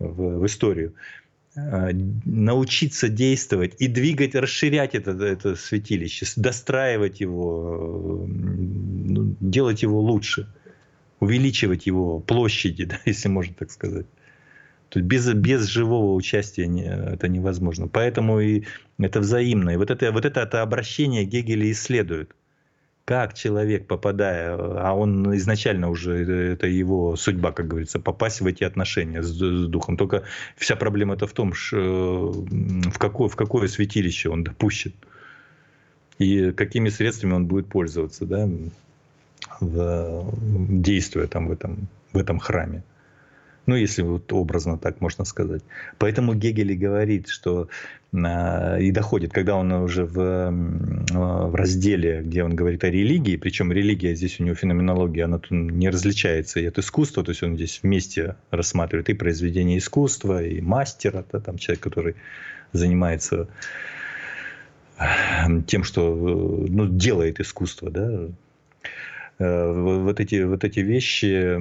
в, в историю, научиться действовать и двигать, расширять это, это святилище, достраивать его, делать его лучше, увеличивать его площади, да, если можно так сказать. То есть без, без живого участия не, это невозможно. Поэтому и это взаимно. И вот это, вот это, это обращение Гегеля исследует. Как человек, попадая, а он изначально уже, это его судьба, как говорится, попасть в эти отношения с, с духом. Только вся проблема-то в том, что, в, какое, в какое святилище он допущен. И какими средствами он будет пользоваться, да, в, действуя там в, этом, в этом храме. Ну, если вот образно так можно сказать. Поэтому Гегель и говорит, что и доходит, когда он уже в, в разделе, где он говорит о религии, причем религия здесь у него феноменология, она не различается и от искусства, то есть он здесь вместе рассматривает и произведение искусства, и мастера, да, там человек, который занимается тем, что, ну, делает искусство, да. Вот эти, вот эти вещи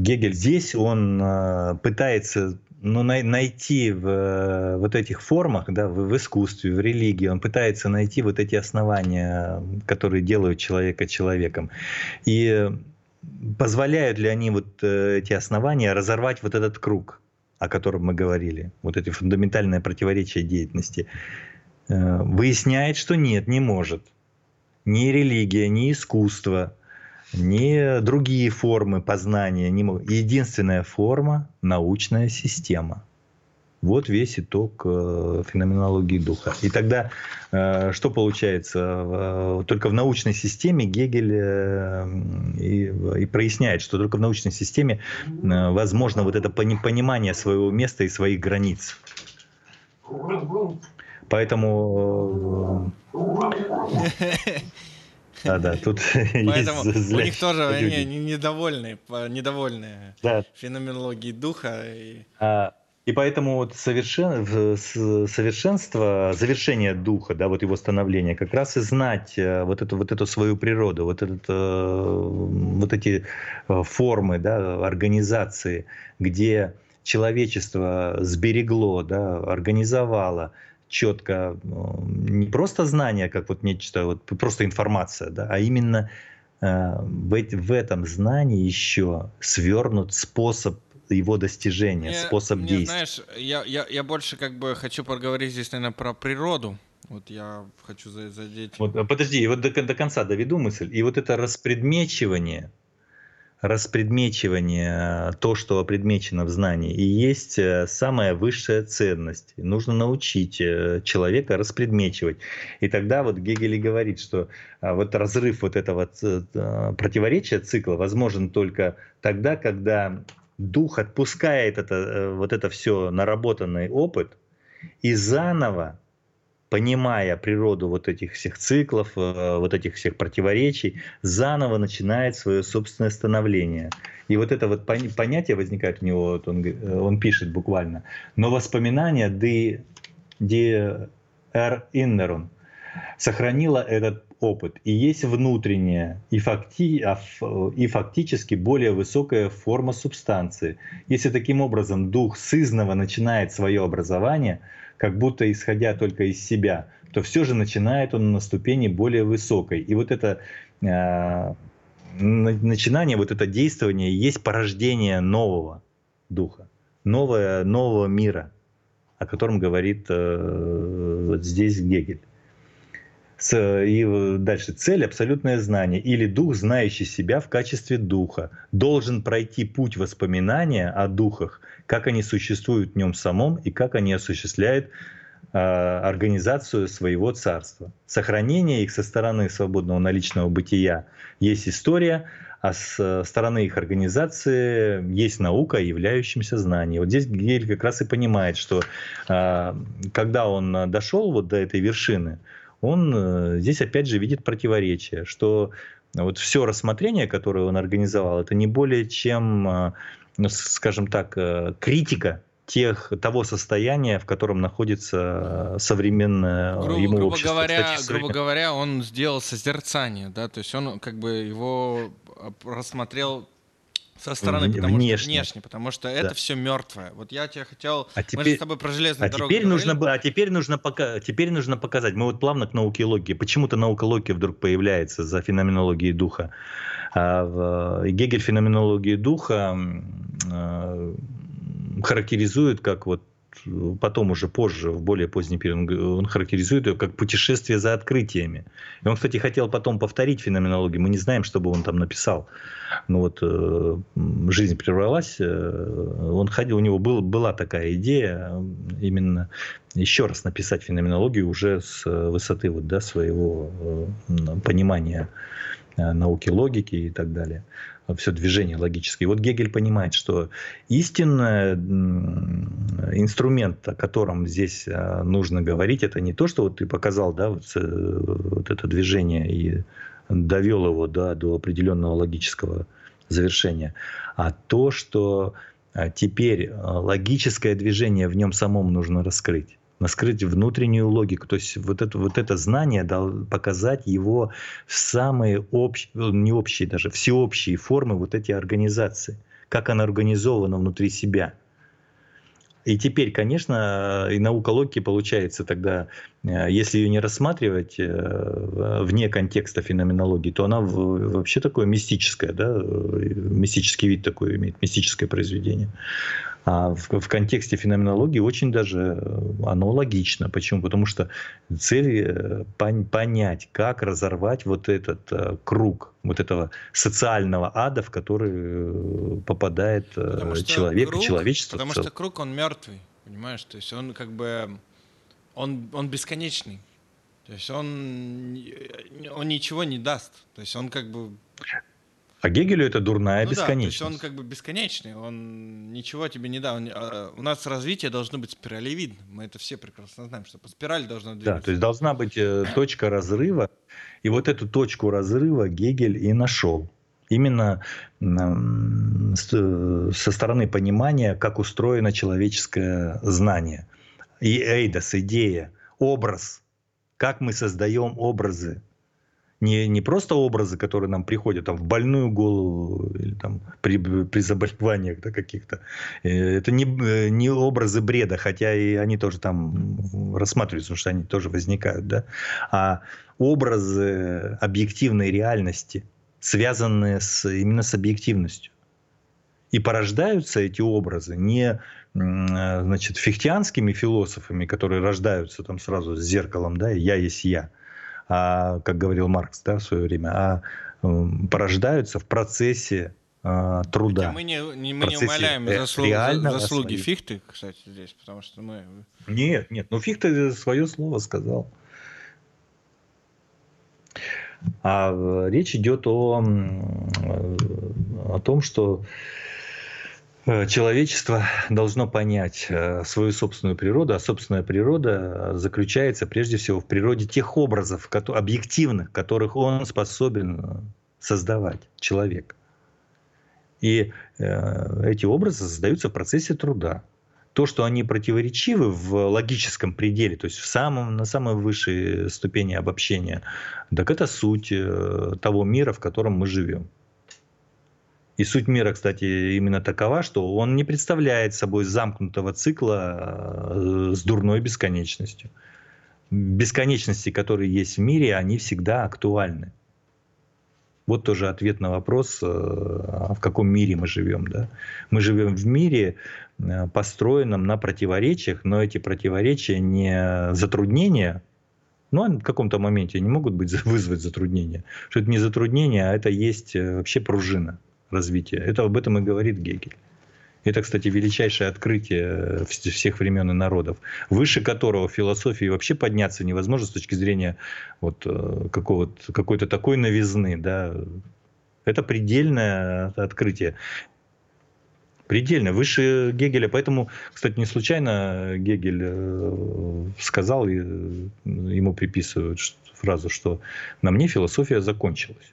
Гегель здесь, он пытается, ну, най- найти в вот этих формах, да, в, в искусстве, в религии, он пытается найти вот эти основания, которые делают человека человеком. И позволяют ли они вот эти основания разорвать вот этот круг, о котором мы говорили, вот эти фундаментальные противоречия деятельности? Выясняет, что нет, не может. Ни религия, ни искусство, ни другие формы познания. Не могут. Единственная форма — научная система. Вот весь итог феноменологии духа. И тогда что получается? Только в научной системе Гегель и, и проясняет, что только в научной системе возможно вот это понимание своего места и своих границ. Поэтому... Да, да, тут поэтому есть у них тоже люди. Они недовольны, недовольны да. феноменологией духа. И... А... И поэтому вот совершен... совершенство, завершение духа, да, вот его становление, как раз и знать вот эту, вот эту свою природу, вот, этот, вот эти формы, да, организации, где человечество сберегло, да, организовало четко не просто знание, как вот нечто, вот просто информация, да, а именно в этом знании еще свернут способ его достижения, мне, способ мне, действия. Знаешь, я, я, я больше как бы хочу поговорить здесь, наверное, про природу. Вот я хочу задеть... Вот, подожди, вот до, до конца доведу мысль. И вот это распредмечивание, распредмечивание, то, что опредмечено в знании, и есть самая высшая ценность. Нужно научить человека распредмечивать. И тогда вот Гегель и говорит, что вот разрыв вот этого противоречия цикла возможен только тогда, когда... Дух отпускает это, вот это все наработанный опыт и заново, понимая природу вот этих всех циклов, вот этих всех противоречий, заново начинает свое собственное становление. И вот это вот понятие возникает у него, вот он, он пишет буквально, но воспоминание de, de er innerum сохранило этот опыт, и есть внутренняя и, факти, и фактически более высокая форма субстанции. Если таким образом дух сызнова начинает свое образование, как будто исходя только из себя, то все же начинает он на ступени более высокой. И вот это э, начинание, вот это действование есть порождение нового духа, новое, нового мира, о котором говорит э, вот здесь Гегель. И дальше цель — абсолютное знание, или дух, знающий себя в качестве духа, должен пройти путь воспоминания о духах, как они существуют в нем самом и как они осуществляют э, организацию своего царства. Сохранение их со стороны свободного наличного бытия есть история, а с стороны их организации есть наука о являющемся знании. Вот здесь Гегель как раз и понимает, что э, когда он дошел вот до этой вершины, он здесь опять же видит противоречие, что вот все рассмотрение, которое он организовал, это не более чем, ну, скажем так, критика тех, того состояния, в котором находится современное грубо, ему грубо общество. Говоря, кстати, современ... Грубо говоря, он сделал созерцание, да, то есть он как бы его рассмотрел со стороны, потому внешне. Что внешне, потому что да. это все мертвое. Вот я тебя хотел. А теперь, мы же с тобой про железную а дорогу теперь нужно, а теперь нужно, пока, теперь нужно показать. Мы вот плавно к науке и логике. Почему-то наука логики вдруг появляется за феноменологией духа. А в, Гегель феноменологию духа а, характеризует как вот потом уже позже, в более поздний период, он характеризует ее как путешествие за открытиями. И он, кстати, хотел потом повторить феноменологию. Мы не знаем, что бы он там написал. Но вот э, жизнь прервалась. Э, он ходил, у него был, была такая идея именно еще раз написать феноменологию уже с высоты вот, да, своего э, понимания э, науки логики и так далее. Все движение логическое. И вот Гегель понимает, что истинный инструмент, о котором здесь нужно говорить, это не то, что вот ты показал, да, вот, вот это движение и довел его да, до определенного логического завершения, а то, что теперь логическое движение в нем самом нужно раскрыть. Раскрыть внутреннюю логику. То есть вот это, вот это знание дал, показать его в самые общие, не общие даже, всеобщие формы вот эти организации. Как она организована внутри себя. И теперь, конечно, и наука логики получается тогда, если ее не рассматривать вне контекста феноменологии, то она вообще такое мистическое, да, мистический вид такой имеет, мистическое произведение. А в, в контексте феноменологии очень даже оно логично. Почему? Потому что цель пон, понять, как разорвать вот этот а, круг, вот этого социального ада, в который попадает а, человек круг, и человечество. Потому что круг, он мертвый, понимаешь? То есть он как бы, он, он бесконечный. То есть он, он ничего не даст. То есть он как бы... А Гегелю это дурная ну бесконечность. Да, то есть он как бы бесконечный, он ничего тебе не даст. У нас развитие должно быть спиралевидно. Мы это все прекрасно знаем, что по спирали должно двигаться. Да, то есть должна быть точка разрыва. И вот эту точку разрыва Гегель и нашел. Именно со стороны понимания, как устроено человеческое знание. И эйдос, идея, образ. Как мы создаем образы. Не, не просто образы, которые нам приходят там, в больную голову или там, при, при заболеваниях да, каких-то. Это не, не образы бреда, хотя и они тоже там рассматриваются, потому что они тоже возникают. Да? А образы объективной реальности, связанные с, именно с объективностью. И порождаются эти образы не значит, фихтеанскими философами, которые рождаются там, сразу с зеркалом, да, «я есть я», а, как говорил Маркс да, в свое время, а м, порождаются в процессе а, труда. Мы не, не, мы не умаляем заслуги, заслуги Фихте, кстати, здесь, потому что мы... Нет, нет, ну Фихте свое слово сказал. А речь идет о, о том, что человечество должно понять свою собственную природу, а собственная природа заключается прежде всего в природе тех образов, объективных, которых он способен создавать, человек. И эти образы создаются в процессе труда. То, что они противоречивы в логическом пределе, то есть в самом, на самой высшей ступени обобщения, так это суть того мира, в котором мы живем. И суть мира, кстати, именно такова, что он не представляет собой замкнутого цикла с дурной бесконечностью. Бесконечности, которые есть в мире, они всегда актуальны. Вот тоже ответ на вопрос, в каком мире мы живем. Да? Мы живем в мире, построенном на противоречиях, но эти противоречия не затруднения, но в каком-то моменте они могут быть, вызвать затруднения. Что это не затруднение, а это есть вообще пружина развития. Это об этом и говорит Гегель. Это, кстати, величайшее открытие всех времен и народов, выше которого в философии вообще подняться невозможно с точки зрения вот какого-то, какой-то такой новизны. Да. Это предельное открытие. Предельно, выше Гегеля. Поэтому, кстати, не случайно Гегель сказал, ему приписывают фразу, что «на мне философия закончилась».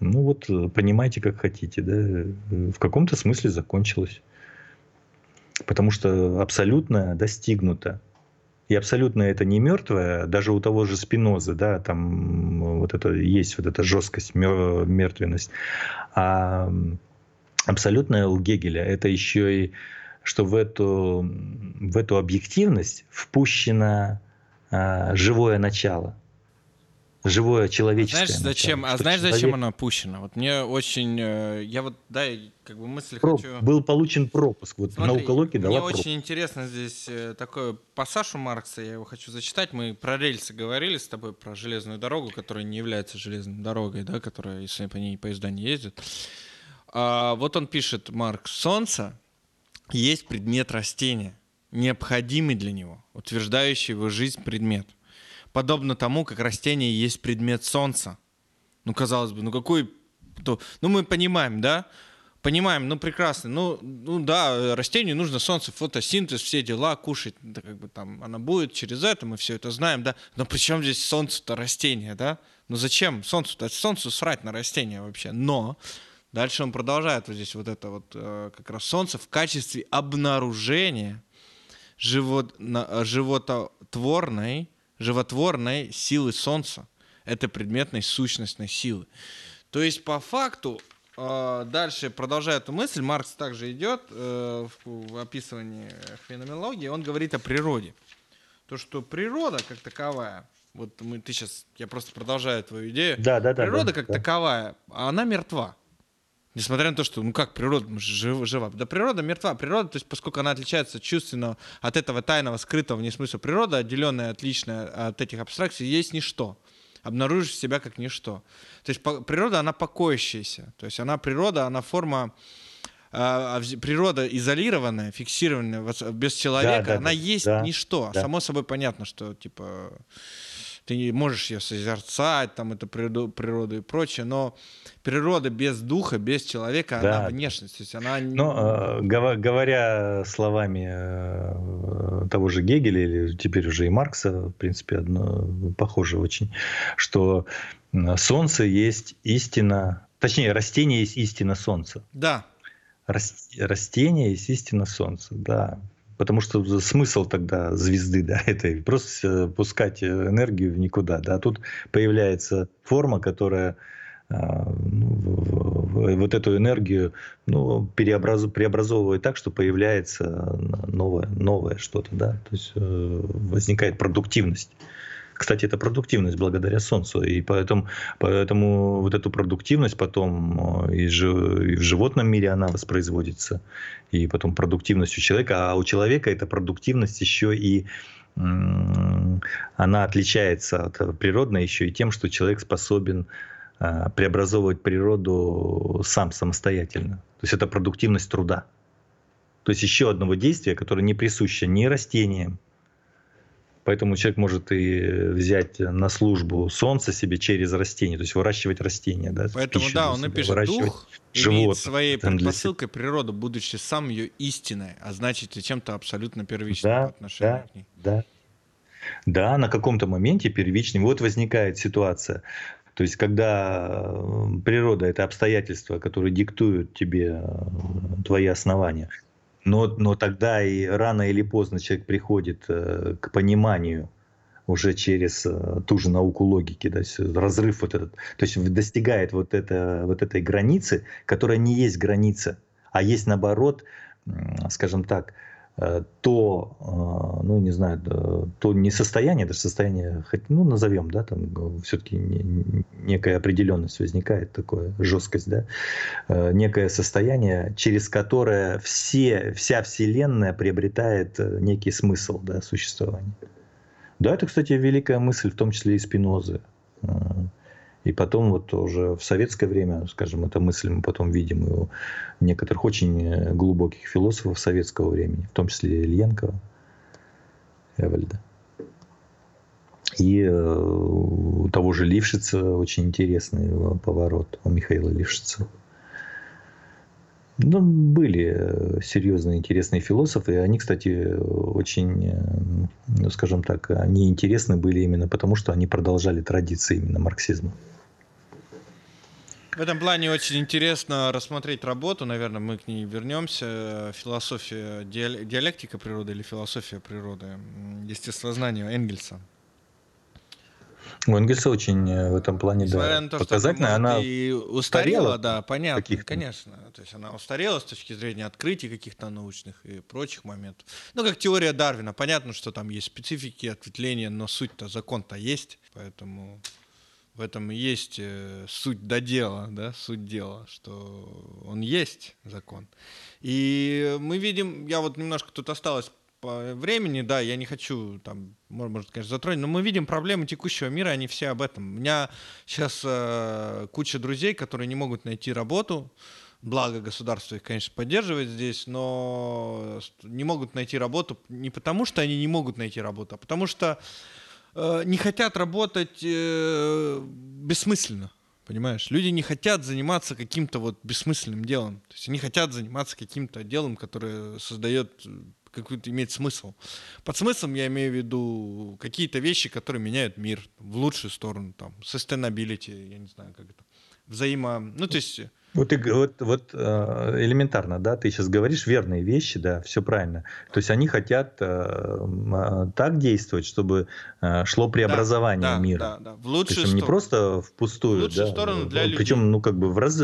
Ну вот, понимаете, как хотите, да, в каком-то смысле закончилось. Потому что абсолютно достигнуто. И абсолютно это не мертвое, даже у того же Спинозы, да, там вот это есть вот эта жесткость, мертвенность. А абсолютное у Гегеля это еще и, что в эту, в эту объективность впущено а, живое начало. Живое человеческое. А знаешь, зачем, а знаешь человек... зачем оно опущено? Вот мне очень. Я вот, да, как бы мысли Проп... хочу. Был получен пропуск. Вот смотри, наука логики дала мне пропуск. Очень интересно здесь такой пассаж у Маркса, я его хочу зачитать. Мы про рельсы говорили с тобой, про железную дорогу, которая не является железной дорогой, да, которая, если по ней поезда не ездят. А вот он пишет: Маркс, солнце есть предмет растения, необходимый для него, утверждающий его жизнь предмет. Подобно тому, как растение есть предмет солнца. Ну, казалось бы, ну какой... Ну, мы понимаем, да? Понимаем, ну прекрасно. Ну, ну да, растению нужно солнце, фотосинтез, все дела, кушать. Да, как бы там она будет через это, мы все это знаем, да? Но при чем здесь солнце-то растение, да? Ну зачем солнцу-то? Солнцу срать на растение вообще. Но дальше он продолжает вот здесь вот это вот как раз солнце в качестве обнаружения живот... живототворной животворной силы Солнца, это предметной сущностной силы. То есть по факту, э, дальше продолжая эту мысль, Маркс также идет э, в, в описывании феноменологии, он говорит о природе. То, что природа как таковая, вот мы, ты сейчас, я просто продолжаю твою идею, да, да, природа да, да, как да. таковая, она мертва. Несмотря на то, что, ну как, природа жив, жива. Да природа мертва. Природа, то есть поскольку она отличается чувственно от этого тайного, скрытого, не смысла, природа, отделенная, отличная от этих абстракций, есть ничто. Обнаружишь себя как ничто. То есть по, природа, она покоящаяся. То есть она природа, она форма, э, природа изолированная, фиксированная, без человека. Да, да, она да, есть да, ничто. Да. Само собой понятно, что, типа... Ты не можешь ее созерцать, там, это природу, природу и прочее, но природа без духа, без человека, да. Она внешность. То есть она... Но, говоря словами того же Гегеля, или теперь уже и Маркса, в принципе, одно, похоже очень, что солнце есть истина, точнее, растение есть истина солнца. Да. Растение есть истина солнца, да. Потому что смысл тогда звезды, да, это просто пускать энергию в никуда, да. Тут появляется форма, которая ну, вот эту энергию ну, переобразу, преобразовывает так, что появляется новое, новое что-то, да. То есть возникает продуктивность. Кстати, это продуктивность благодаря Солнцу, и поэтому, поэтому вот эту продуктивность потом и в животном мире она воспроизводится, и потом продуктивность у человека, а у человека эта продуктивность еще и она отличается от природной еще и тем, что человек способен преобразовывать природу сам самостоятельно, то есть это продуктивность труда, то есть еще одного действия, которое не присуще ни растениям. Поэтому человек может и взять на службу солнце себе через растение, то есть выращивать растения. Да, поэтому да, он и пишет, дух имеет своей предпосылкой природу, будучи сам ее истиной, а значит и чем-то абсолютно первичным да, по отношению да, к ней. Да, да, на каком-то моменте первичным. Вот возникает ситуация. То есть, когда природа — это обстоятельства, которые диктуют тебе твои основания. Но, но тогда и рано или поздно человек приходит э, к пониманию уже через э, ту же науку логики, да, разрыв вот этот, то есть достигает вот, это, вот этой границы, которая не есть граница, а есть наоборот, э, скажем так, э, то, э, ну не знаю, э, то не состояние, даже состояние, ну назовем, да, там все-таки не, некая определенность возникает, такая жесткость, да, э, некое состояние, через которое все, вся Вселенная приобретает некий смысл, да, существования. Да, это, кстати, великая мысль, в том числе и Спинозы. И потом вот уже в советское время, скажем, эту мысль мы потом видим у некоторых очень глубоких философов советского времени, в том числе и Ильенкова, Эвальда. И у того же Лившица очень интересный поворот, у Михаила Лившица. Ну, были серьезные интересные философы, и они, кстати, очень, ну, скажем так, они интересны были именно потому, что они продолжали традиции именно марксизма. В этом плане очень интересно рассмотреть работу, наверное, мы к ней вернемся, философия, диалектика природы или философия природы, естествознание Энгельса. У Энгельса очень в этом плане, да, на то, показательно. Что, она, может, она и устарела, да, понятно, каких-то. Конечно. То есть она устарела с точки зрения открытий каких-то научных и прочих моментов. Ну, как теория Дарвина. Понятно, что там есть специфики, ответвления, но суть-то, закон-то есть. Поэтому в этом и есть суть до дела, да, суть дела, что он есть, закон. И мы видим, я вот немножко тут осталось... времени, да, я не хочу там, может, конечно, затронуть, но мы видим проблемы текущего мира, они все об этом. У меня сейчас э, куча друзей, которые не могут найти работу, благо государство их, конечно, поддерживает здесь, но не могут найти работу не потому, что они не могут найти работу, а потому что э, не хотят работать э, бессмысленно. Понимаешь, люди не хотят заниматься каким-то вот бессмысленным делом. То есть они хотят заниматься каким-то делом, которое создает какой-то, имеет смысл. Под смыслом я имею в виду какие-то вещи, которые меняют мир в лучшую сторону, там, sustainability, я не знаю, как это, взаимо... Ну, то есть... Вот, вот, вот элементарно, да, ты сейчас говоришь верные вещи, да, все правильно. То есть они хотят так действовать, чтобы шло преобразование да, да, мира. Да, да. В лучшую причем сторону. Не просто впустую, в лучшую да, сторону для людей. Причем, ну, как бы в раз,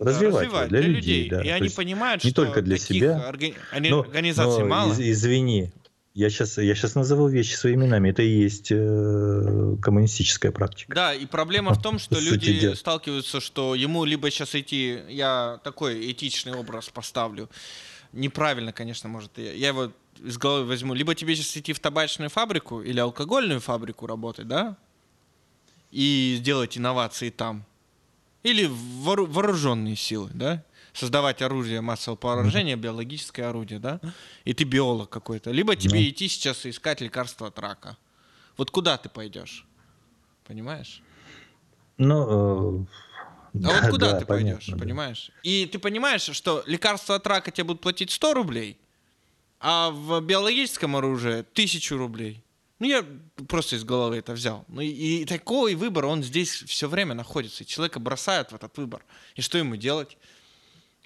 развивать для, для людей. людей да. И то они понимают, что не только для таких себя, органи- но, организаций но мало. Из- извини. Я сейчас, я сейчас назову вещи своими именами. Это и есть э, коммунистическая практика. Да, и проблема в том, что люди сталкиваются, что ему либо сейчас идти, я такой этичный образ поставлю, неправильно, конечно, может, я, я его из головы возьму, либо тебе сейчас идти в табачную фабрику или алкогольную фабрику работать, да, и делать инновации там, или в вооруженные силы, да, создавать оружие массового поражения, биологическое орудие, да? И ты биолог какой-то. Либо тебе да. идти сейчас искать лекарства от рака. Вот куда ты пойдешь? Понимаешь? Ну, э, а да, вот куда да, ты понятно, пойдешь, да. понимаешь? И ты понимаешь, что лекарства от рака тебе будут платить сто рублей, а в биологическом оружии тысячу рублей. Ну, я просто из головы это взял. Ну, и, и такой выбор, он здесь все время находится. И человека бросают в этот выбор. И что ему делать?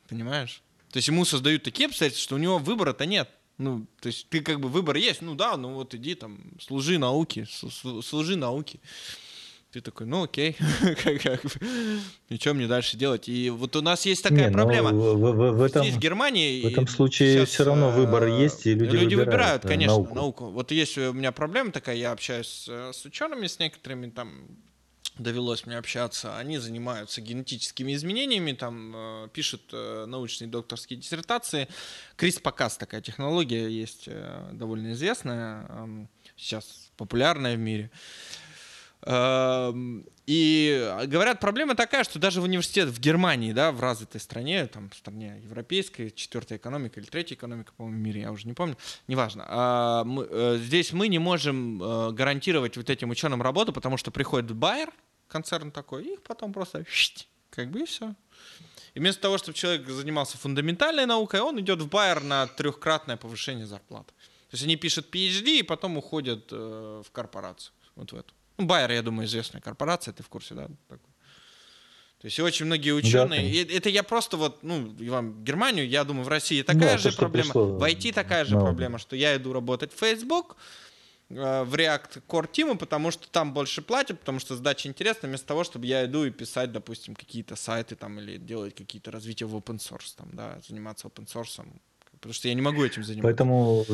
Понимаешь? То есть ему создают такие обстоятельства, что у него выбора-то нет. Ну, то есть ты как бы выбор есть, ну да, ну вот иди там, служи науке, служи науке. Ты такой, ну окей, и что мне дальше делать? И вот у нас есть такая проблема. Здесь в Германии... В этом случае все равно выбор есть, и люди выбирают. Люди выбирают, конечно, науку. Вот есть у меня проблема такая, я общаюсь с учеными, с некоторыми там... довелось мне общаться, они занимаются генетическими изменениями, там э, пишут э, научные докторские диссертации. CRISPR-Cas такая технология есть, э, довольно известная, э, сейчас популярная в мире. Э, и говорят, проблема такая, что даже в университет в Германии, да, в развитой стране, там, в стране европейской, четвертая экономика или третья экономика, по-моему, в мире, я уже не помню, неважно. Э, мы, э, здесь мы не можем э, гарантировать вот этим ученым работу, потому что приходит Байер, концерн такой, и их потом просто как бы и все. И вместо того, чтобы человек занимался фундаментальной наукой, он идет в Байер на трехкратное повышение зарплаты. То есть они пишут пи эйч ди и потом уходят э, в корпорацию. Вот в эту. Ну, Байер, я думаю, известная корпорация, ты в курсе, да? Такой. То есть очень многие ученые... Да, это я просто вот, ну, вам Германию, я думаю, в России такая да, же проблема. Пришло. В ай ти такая же Но. проблема, что я иду работать в Facebook, в React Core Team, потому что там больше платят, потому что задача интересна, вместо того, чтобы я иду и писать, допустим, какие-то сайты там или делать какие-то развития в open source, там, да, заниматься open source, потому что я не могу этим заниматься. Поэтому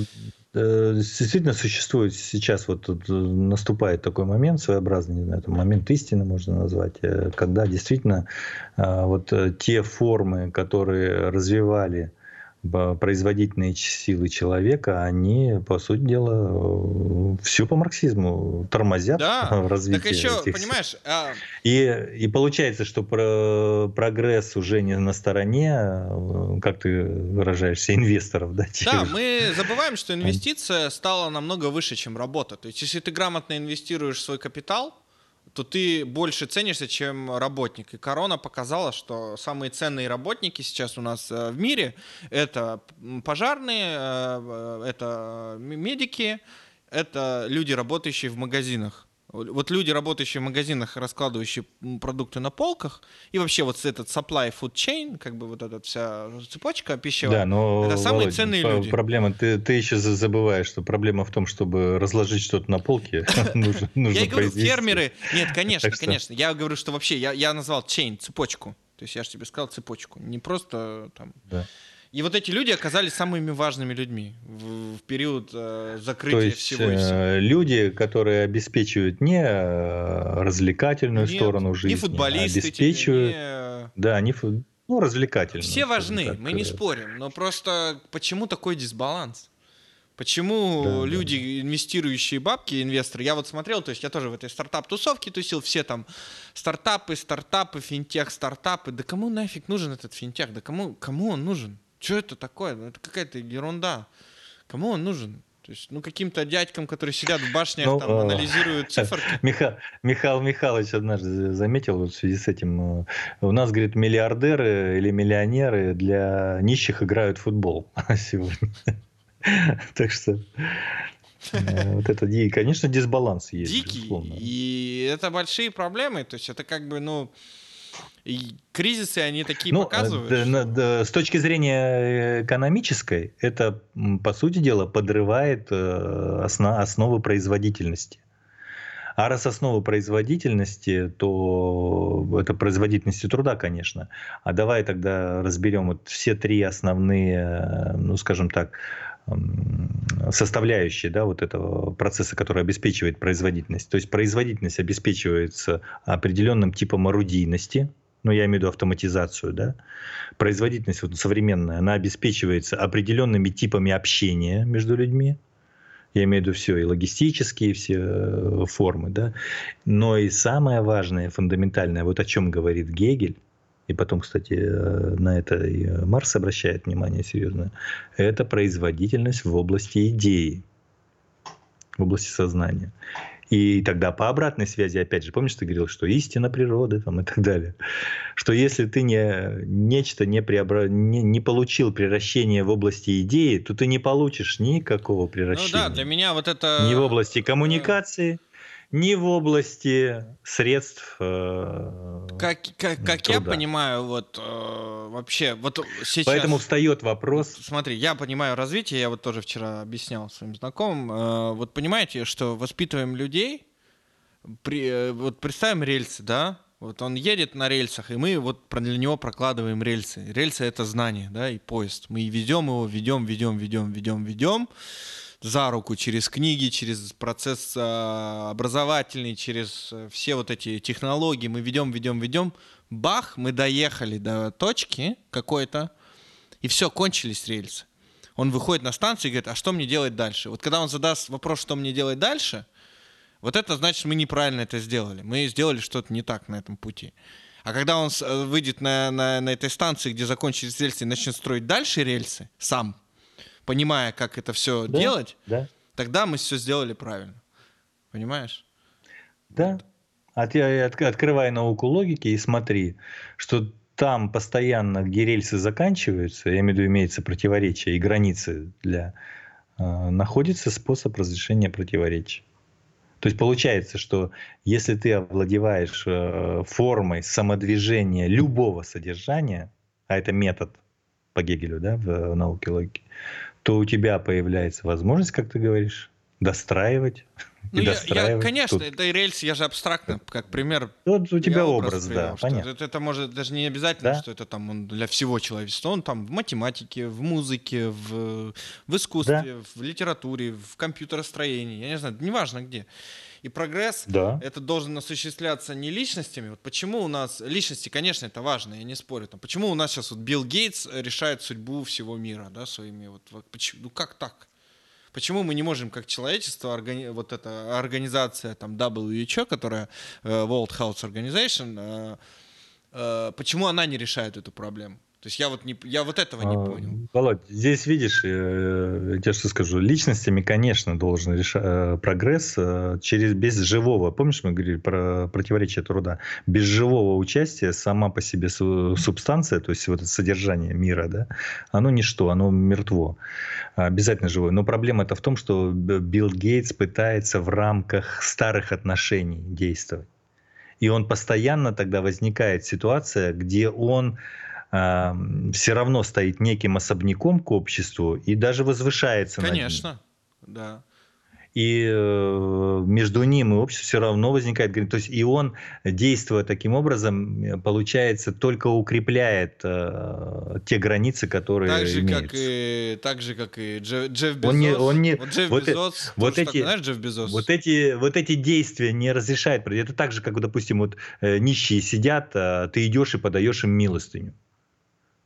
э, действительно существует сейчас, вот тут наступает такой момент своеобразный, не знаю, там, момент истины можно назвать, когда действительно э, вот те формы, которые развивали производительные силы человека, они, по сути дела, все по марксизму тормозят да. в развитии. Так еще, этих... понимаешь... А... И, и получается, что про прогресс уже не на стороне, как ты выражаешься, инвесторов. Да, да, мы забываем, что инвестиция стала намного выше, чем работа. То есть, если ты грамотно инвестируешь свой капитал, то ты больше ценишься, чем работник. И корона показала, что самые ценные работники сейчас у нас в мире — это пожарные, это медики, это люди, работающие в магазинах. Вот люди, работающие в магазинах, раскладывающие продукты на полках, и вообще вот этот supply food chain, как бы вот эта вся цепочка пищевая, да, но, это самые Володь, ценные люди. Проблема, ты, ты еще забываешь, что проблема в том, чтобы разложить что-то на полке, нужно произвести. Я говорю, фермеры, нет, конечно, конечно, я говорю, что вообще, я назвал chain, цепочку, то есть я же тебе сказал цепочку, не просто там... И вот эти люди оказались самыми важными людьми в период закрытия То есть, всего. И всего. Люди, которые обеспечивают не развлекательную Нет, сторону жизни, не футболисты, обеспечивают, не... да, не фу... ну, развлекательную. Все важны, так, мы не спорим, но просто почему такой дисбаланс? Почему да, люди, да. инвестирующие бабки, инвесторы, я вот смотрел, то есть я тоже в этой стартап-тусовке тусил, все там стартапы, стартапы, финтех, стартапы, да кому нафиг нужен этот финтех, да кому, кому он нужен? Что это такое? Это какая-то ерунда. Кому он нужен? То есть, ну, каким-то дядькам, которые сидят в башнях, ну, там, э- анализируют цифры. Миха- Михаил Михайлович однажды заметил вот в связи с этим. У нас, говорит, миллиардеры или миллионеры для нищих играют в футбол сегодня. Так что... Вот это, и, конечно, дисбаланс есть. Дикий. И это большие проблемы. То есть, это как бы, ну... И кризисы, они такие ну, показывают? Да, да, с точки зрения экономической, это, по сути дела, подрывает основ, основы производительности. А раз основа производительности, то это производительность труда, конечно. А давай тогда разберем вот все три основные, ну скажем так, составляющие, да, вот этого процесса, который обеспечивает производительность. То есть производительность обеспечивается определенным типом орудийности, ну я имею в виду автоматизацию, да. Производительность вот современная, она обеспечивается определенными типами общения между людьми. Я имею в виду все, и логистические все формы, да. Но и самое важное, фундаментальное, вот о чем говорит Гегель, и потом, кстати, на это и Маркс обращает внимание серьезно, это производительность в области идеи, в области сознания. И тогда по обратной связи, опять же, помнишь, ты говорил, что истина природы там, и так далее. Что если ты не, нечто не, преобра... не, не получил превращение в области идеи, то ты не получишь никакого превращения. Ну да, для меня вот это... Ни в области коммуникации, ни в области средств э, Как, как, как я понимаю, вот э, вообще... Вот сейчас... Поэтому встает вопрос... Смотри, я понимаю развитие, я вот тоже вчера объяснял своим знакомым. Э, вот понимаете, что воспитываем людей, при, вот представим рельсы, да? Вот он едет на рельсах, и мы вот для него прокладываем рельсы. Рельсы — это знание, да, и поезд. Мы везем его, ведем, ведем, ведем, ведем, ведем. За руку, через книги, через процесс а, образовательный, через все вот эти технологии. Мы ведем, ведем, ведем. Бах, мы доехали до точки какой-то, и все, кончились рельсы. Он выходит на станцию и говорит, а что мне делать дальше? Вот когда он задаст вопрос, что мне делать дальше, вот это значит, мы неправильно это сделали. Мы сделали что-то не так на этом пути. А когда он выйдет на, на, на этой станции, где закончились рельсы, и начнет строить дальше рельсы сам, понимая, как это все да, делать, да. Тогда мы все сделали правильно. Понимаешь? Да. От, от, открывай науку логики и смотри, что там постоянно, где рельсы заканчиваются, я имею в виду, имеется противоречие и границы для... Э, находится способ разрешения противоречия. То есть получается, что если ты овладеваешь э, формой самодвижения любого содержания, а это метод по Гегелю, да, в, в науке логики, то у тебя появляется возможность, как ты говоришь, достраивать ну, и я, достраивать. Я, конечно, тут. Это и рельс, я же абстрактно, как пример. Вот у тебя образ, привел, да, понятно. Это, это может даже не обязательно, да? Что это там он для всего человечества. Он там в математике, в музыке, в, в искусстве, да? В литературе, в компьютеростроении, я не знаю, неважно где. И прогресс, да. Это должен осуществляться не личностями. Вот почему у нас... Личности, конечно, это важно, я не спорю. Там, почему у нас сейчас вот Билл Гейтс решает судьбу всего мира, да, своими... Вот, вот, почему, ну как так? Почему мы не можем, как человечество, органи, вот эта организация там, дабл ю эйч о, которая World Health Organization, э, э, почему она не решает эту проблему? То есть я вот, не, я вот этого не а, понял. Володь, здесь видишь, я тебе что скажу, личностями, конечно, должен решать прогресс через, без живого, помнишь, мы говорили про противоречие труда, без живого участия сама по себе субстанция, то есть вот это содержание мира, да, оно ничто, оно мертво, обязательно живое. Но проблема-то в том, что Билл Гейтс пытается в рамках старых отношений действовать. И он постоянно тогда возникает ситуация, где он... все равно стоит неким особняком к обществу и даже возвышается над ним. Конечно, да. И между ним и обществом все равно возникает граница. То есть и он, действуя таким образом, получается, только укрепляет э, те границы, которые так же, имеются. Как и, так же, как и Джефф, Джефф Безос. Он не, он не, вот Джефф вот Безос, вот эти, так, знаешь, Джефф Безос? Вот эти, вот эти действия не разрешают. Это так же, как, допустим, вот, нищие сидят, а ты идешь и подаешь им милостыню.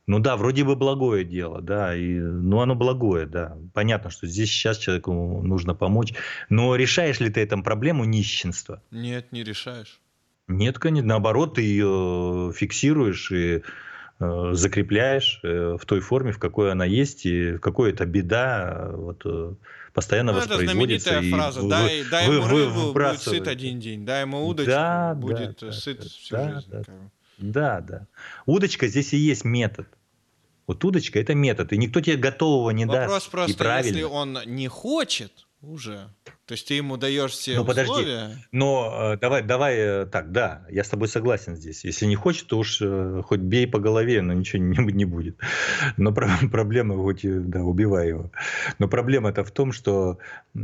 Ну да, вроде бы благое дело, да, и, ну оно благое, да. Понятно, что здесь сейчас человеку нужно помочь. Но решаешь ли ты эту проблему нищенства? Нет, не решаешь. Нет, конечно, наоборот, ты ее фиксируешь и э, закрепляешь э, в той форме, в какой она есть, и в какой это беда вот, э, постоянно ну, воспроизводится. Это знаменитая и фраза, вы, дай, вы, дай ему вы, рыбу, будет сыт один день, дай ему удочку, да, будет да, сыт да, всю да, жизнь. Да, да, да. Удочка здесь и есть метод. Вот удочка — это метод, и никто тебе готового не Вопрос даст. Вопрос просто, если он не хочет, Уже. То есть ты ему даешь все но условия? Подожди. Но э, давай, давай э, так, да, я с тобой согласен здесь. Если не хочет, то уж э, хоть бей по голове, но ничего не, не будет. Но про, проблема, хоть да, убивай его. Но проблема-то в том, что э,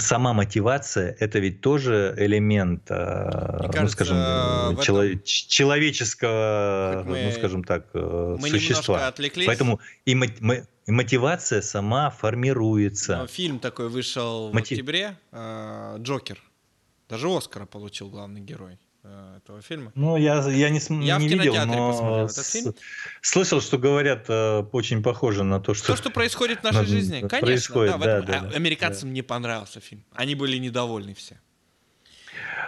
сама мотивация – это ведь тоже элемент, э, ну, кажется, скажем, э, чело- этом... человеческого, мы, ну, скажем так, э, мы существа. Немножко отвлеклись. Поэтому и мы, мы И мотивация сама формируется. Но фильм такой вышел Мотив... в октябре, э, «Джокер». Даже «Оскара» получил главный герой э, этого фильма. Ну, я, я не, я не в видел, но этот фильм. Слышал, что говорят, э, очень похоже на то, что... То, что происходит в нашей на... жизни. Конечно, происходит, да, в этом... да, да, а, американцам да. не понравился фильм. Они были недовольны все.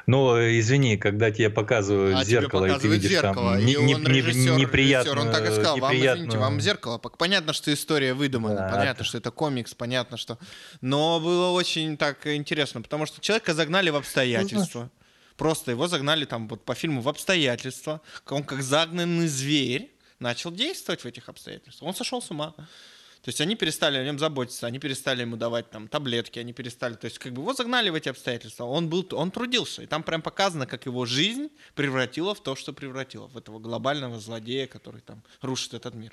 Ну, извини, когда тебе показывают а зеркало, тебе показывают и ты видишь зеркало, там и не, он не, режиссер, неприятно, режиссер, он так и сказал, неприятную... вам, извините, вам зеркало, понятно, что история выдумана, да, понятно, это... что это комикс, понятно, что... Но было очень так интересно, потому что человека загнали в обстоятельства, просто его загнали там вот по фильму в обстоятельства, он как загнанный зверь начал действовать в этих обстоятельствах, он сошел с ума. То есть они перестали о нем заботиться, они перестали ему давать там таблетки, они перестали, то есть как бы его загнали в эти обстоятельства, он был, он трудился, и там прям показано, как его жизнь превратила в то, что превратила, в этого глобального злодея, который там рушит этот мир.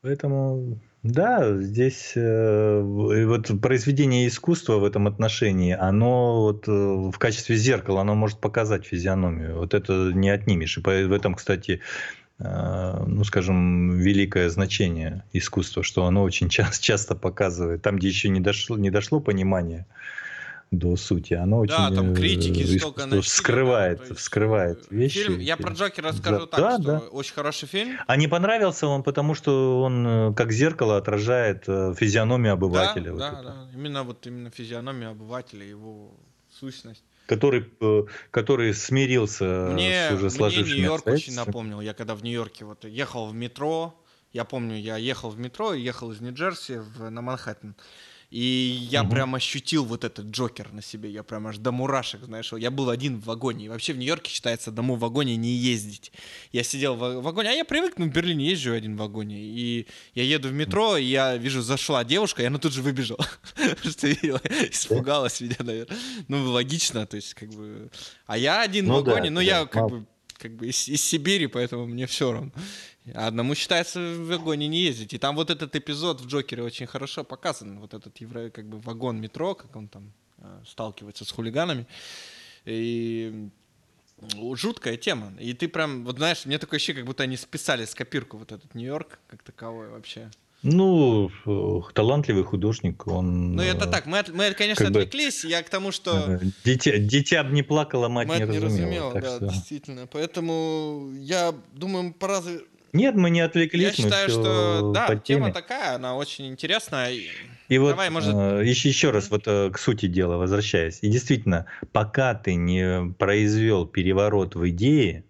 Поэтому, да, здесь э, вот произведение искусства в этом отношении, оно вот, э, в качестве зеркала, оно может показать физиономию, вот это не отнимешь, и в этом, кстати, ну, скажем, великое значение искусства, что оно очень часто, часто показывает. Там, где еще не дошло, не дошло понимание до сути, оно очень... Да, там критики столько начали, вскрывает, да, есть, вскрывает вещи. Фильм, я про Джокера расскажу да, так, да, что да. очень хороший фильм. А не понравился он, потому что он как зеркало отражает физиономию обывателя. Да, вот да, да. Именно, вот, именно физиономию обывателя, его сущность. Который, который смирился мне, с уже сложившимися. Мне Нью-Йорк очень напомнил. Я когда в Нью-Йорке вот ехал в метро, я помню, я ехал в метро, ехал из Нью-Джерси в, на Манхэттен, и я угу. прям ощутил вот этот Джокер на себе. Я прям аж до мурашек, знаешь, я был один в вагоне. И вообще в Нью-Йорке считается одному в вагоне не ездить. Я сидел в вагоне, а я привык, ну в Берлине езжу один в вагоне. И я еду в метро, и я вижу, зашла девушка, и она тут же выбежала. Что видела? Испугалась меня, наверное. Ну, логично, то есть как бы... А я один в вагоне, но я как бы... как бы из, из Сибири, поэтому мне все равно. Одному считается в вагоне не ездить. И там вот этот эпизод в «Джокере» очень хорошо показан. Вот этот евро, как бы вагон метро, как он там э, сталкивается с хулиганами. И жуткая тема. И ты прям, вот знаешь, мне такое ощущение, как будто они списали с копирку вот этот Нью-Йорк как таковой вообще. Ну, талантливый художник, он... Ну, это так, мы, мы конечно, отвлеклись, бы, я к тому, что... Дитя, дитя бы не плакало, мать, мать не, не разумела. Мать не разумела, да, что... действительно. Поэтому я думаю, пора... Нет, мы не отвлеклись. Я считаю, что да, тема такая, она очень интересная. И Давай, вот может... еще, еще раз вот к сути дела возвращаясь. И действительно, пока ты не произвел переворот в идее,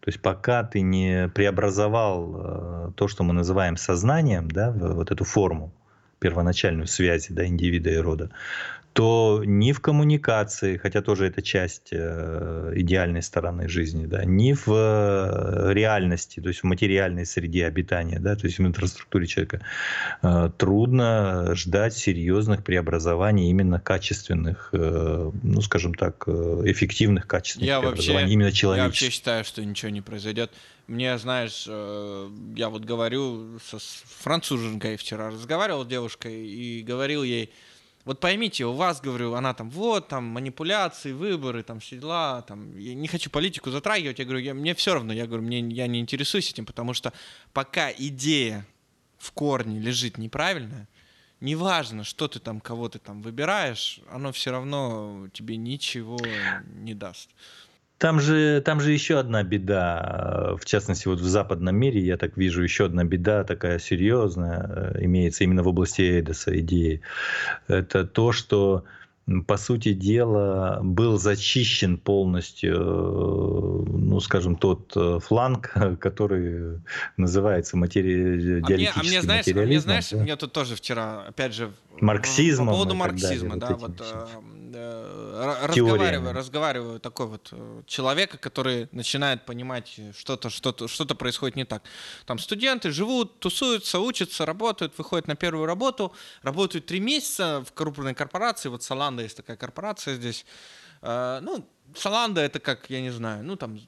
то есть пока ты не преобразовал э, то, что мы называем сознанием, да, вот эту форму, первоначальную связи, да, индивида и рода, то ни в коммуникации, хотя тоже это часть э, идеальной стороны жизни, да, ни в э, реальности, то есть в материальной среде обитания, да, то есть в инфраструктуре человека, э, трудно ждать серьезных преобразований, именно качественных, э, ну, скажем так, э, эффективных, качественных я преобразований, вообще, именно человеческих. Я вообще считаю, что ничего не произойдет. Мне, знаешь, э, я вот говорю со, с француженкой вчера, разговаривал с девушкой и говорил ей: вот поймите, у вас, говорю, она там, вот, там, манипуляции, выборы, там, все дела, там, я не хочу политику затрагивать, я говорю, я, мне все равно, я говорю, мне, я не интересуюсь этим, потому что пока идея в корне лежит неправильная, неважно, что ты там, кого ты там выбираешь, оно все равно тебе ничего не даст. Там же, там же еще одна беда, в частности, вот в западном мире, я так вижу, еще одна беда такая серьезная имеется именно в области эйдоса, идеи. Это то, что, по сути дела, был зачищен полностью, ну, скажем, тот фланг, который называется матери... а диалектическим мне, а мне, знаешь, материализмом. А мне, знаешь, да? Мне тут тоже вчера, опять же, марксизмом по поводу марксизма, далее, да, вот, вот разговариваю, разговариваю такой вот человека, который начинает понимать, что-то, что-то, что-то происходит не так. Там студенты живут, тусуются, учатся, работают, выходят на первую работу, работают три месяца в крупной корпорации. Вот Соланда есть такая корпорация здесь. Ну, Соланда — это как, я не знаю, ну там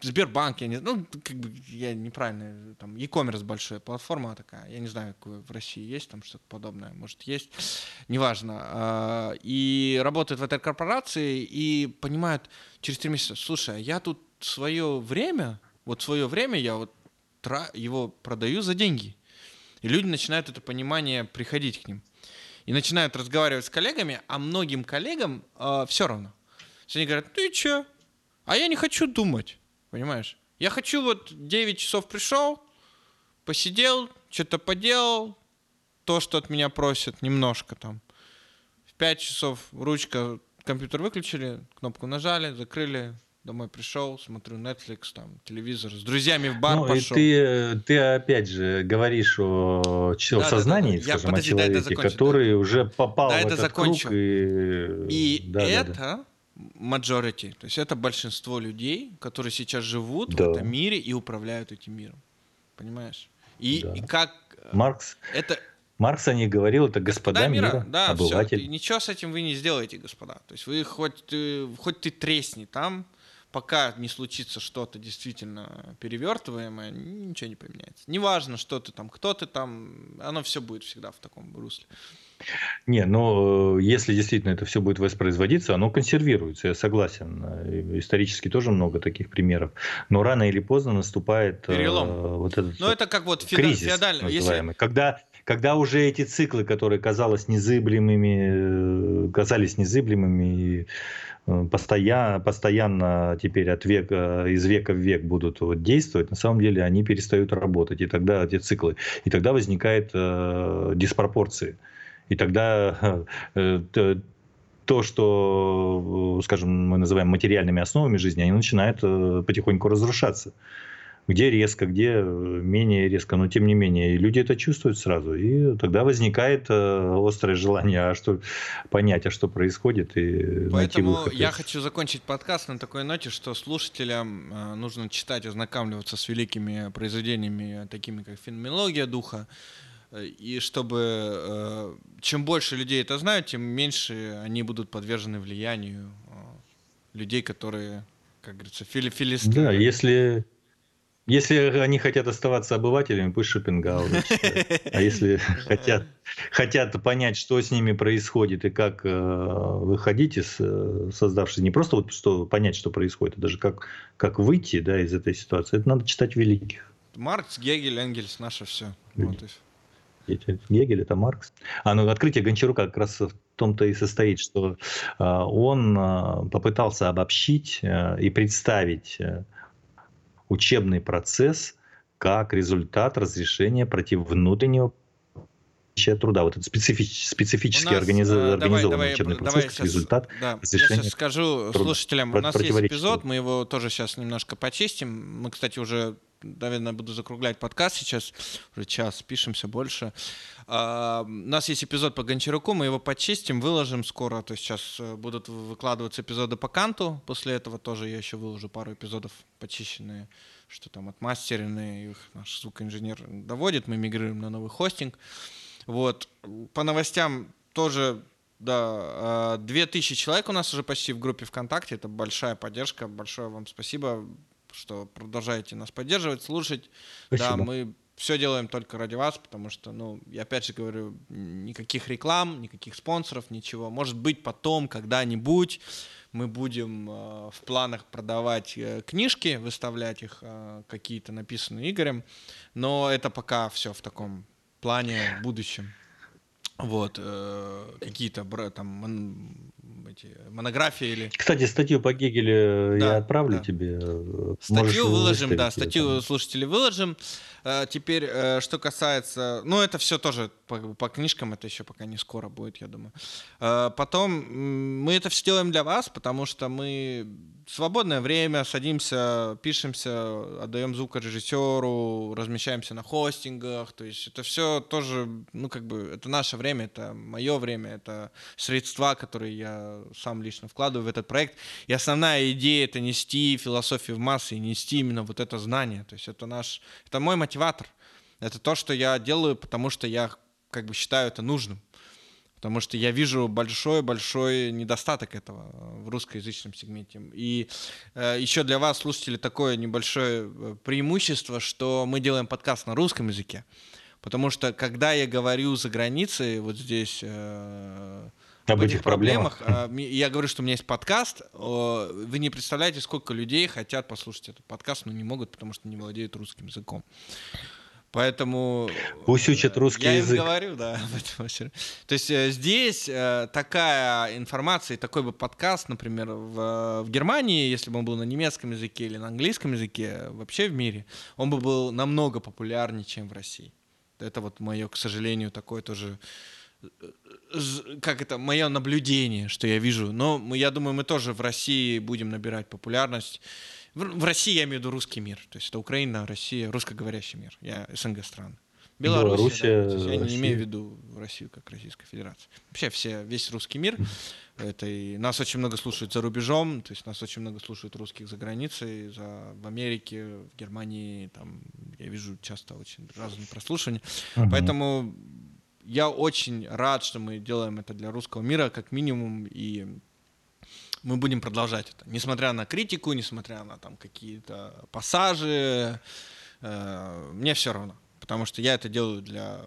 Сбербанк, я не знаю, ну как бы я неправильно, там e-commerce большая платформа такая, я не знаю, какую в России есть там что-то подобное, может есть, неважно. И работают в этой корпорации и понимают через три месяца, слушай, я тут свое время, вот свое время я вот его продаю за деньги. И люди начинают это понимание приходить к ним. И начинают разговаривать с коллегами, а многим коллегам э, все равно. Они говорят, ты че? А я не хочу думать, понимаешь? Я хочу вот девять часов пришел, посидел, что-то поделал, то, что от меня просят, немножко там. В пять часов ручка, компьютер выключили, кнопку нажали, закрыли. Домой пришел, смотрю Netflix, там, телевизор, с друзьями в бар ну, пошел. Ты, ты опять же говоришь о, да, да, сознании, да, да. Скажем, я, подожди, о человеке, да, закончу, который да. уже попал да, в этот закончу. круг. И, и да, это да, да. majority, то есть это большинство людей, которые сейчас живут да. в этом мире и управляют этим миром. Понимаешь? И, да. и как... Маркс... Это... Маркс о них говорил, это господа, господа мира, мира да, обыватель. Все, ничего с этим вы не сделаете, господа. То есть вы хоть, хоть ты тресни там, пока не случится что-то действительно перевертываемое, ничего не поменяется. Неважно, что ты там, кто ты там, оно все будет всегда в таком русле. Не, но если действительно это все будет воспроизводиться, оно консервируется, я согласен. Исторически тоже много таких примеров. Но рано или поздно наступает перелом. Вот этот но это как вот кризис, феодальный, называемый, если... когда... Когда уже эти циклы, которые казались незыблемыми, казались незыблемыми и постоянно, постоянно теперь от века, из века в век будут вот действовать, на самом деле они перестают работать, и тогда эти циклы, и тогда возникают э, диспропорции, и тогда э, то, что, скажем, мы называем материальными основами жизни, они начинают э, потихоньку разрушаться. Где резко, где менее резко, но тем не менее. И люди это чувствуют сразу. И тогда возникает э, острое желание а что, понять, а что происходит. И поэтому я хочу закончить подкаст на такой ноте, что слушателям э, нужно читать, ознакомливаться с великими произведениями, такими как «Феноменология духа». Э, и чтобы э, чем больше людей это знают, тем меньше они будут подвержены влиянию э, людей, которые, как говорится, филифилисты. Да, если... Если они хотят оставаться обывателями, пусть Шопенгауэр читает. А если хотят, хотят понять, что с ними происходит и как выходить из создавшейся, не просто вот что, понять, что происходит, а даже как, как выйти да, из этой ситуации, это надо читать великих. Маркс, Гегель, Энгельс, наше все. Вот и все. Гегель — это Маркс. А, ну, открытие Гончарука как раз в том-то и состоит, что он попытался обобщить и представить учебный процесс как результат разрешения против внутреннего труда. Вот этот специфич, специфически нас, организованный давай, учебный давай, процесс давай как сейчас, результат да, разрешения. Я сейчас скажу труда, слушателям, у нас есть эпизод, мы его тоже сейчас немножко почистим. Мы, кстати, уже, наверное, буду закруглять подкаст сейчас, уже час пишемся больше. Uh, у нас есть эпизод по Гончаруку, мы его почистим, выложим скоро. То есть сейчас будут выкладываться эпизоды по Канту. После этого тоже я еще выложу пару эпизодов почищенные, что там отмастеренные. Их наш звукоинженер доводит, мы мигрируем на новый хостинг. Вот. По новостям тоже да, две тысячи человек у нас уже почти в группе ВКонтакте. Это большая поддержка. Большое вам спасибо, что продолжаете нас поддерживать, слушать. Спасибо. Да, мы... Все делаем только ради вас, потому что, ну, я опять же говорю, никаких реклам, никаких спонсоров, ничего. Может быть, потом, когда-нибудь мы будем э, в планах продавать э, книжки, выставлять их, э, какие-то написанные Игорем, но это пока все в таком плане в будущем. Вот, э, какие-то там мон, эти, монографии или... Кстати, статью по Гегелю да, я отправлю да. тебе. Статью выложим, да, статью там. Слушатели выложим. Э, теперь, э, что касается... Ну, это все тоже по, по книжкам, это еще пока не скоро будет, я думаю. Э, потом мы это все делаем для вас, потому что мы... свободное время, садимся, пишемся, отдаем звукорежиссеру, размещаемся на хостингах, то есть это все тоже, ну как бы, это наше время, это мое время, это средства, которые я сам лично вкладываю в этот проект, и основная идея — это нести философию в массы, и нести именно вот это знание, то есть это наш, это мой мотиватор, это то, что я делаю, потому что я как бы считаю это нужным. Потому что я вижу большой-большой недостаток этого в русскоязычном сегменте. И э, еще для вас, слушатели, такое небольшое преимущество, что мы делаем подкаст на русском языке. Потому что, когда я говорю за границей, вот здесь... Э, Об этих проблемах. проблемах. Я говорю, что у меня есть подкаст. Вы не представляете, сколько людей хотят послушать этот подкаст, но не могут, потому что не владеют русским языком. Поэтому пусть учат русский я язык. Я им говорю, да. То есть здесь такая информация, такой бы подкаст, например, в, в Германии, если бы он был на немецком языке или на английском языке, вообще в мире, он бы был намного популярнее, чем в России. Это вот мое, к сожалению, такое тоже, как это, мое наблюдение, что я вижу. Но я думаю, мы тоже в России будем набирать популярность. В России я имею в виду русский мир. То есть это Украина, Россия, русскоговорящий мир. Я СНГ страны. Белоруссия. Белоруссия да, я не имею в виду Россию как Российская Федерация. Вообще все, весь русский мир. Это и нас очень много слушают за рубежом. То есть нас очень много слушают русских за границей. За, в Америке, в Германии. Там, я вижу часто очень разные прослушивания. Угу. Поэтому я очень рад, что мы делаем это для русского мира как минимум. И... мы будем продолжать это, несмотря на критику, несмотря на там какие-то пассажи, э, мне все равно, потому что я это делаю для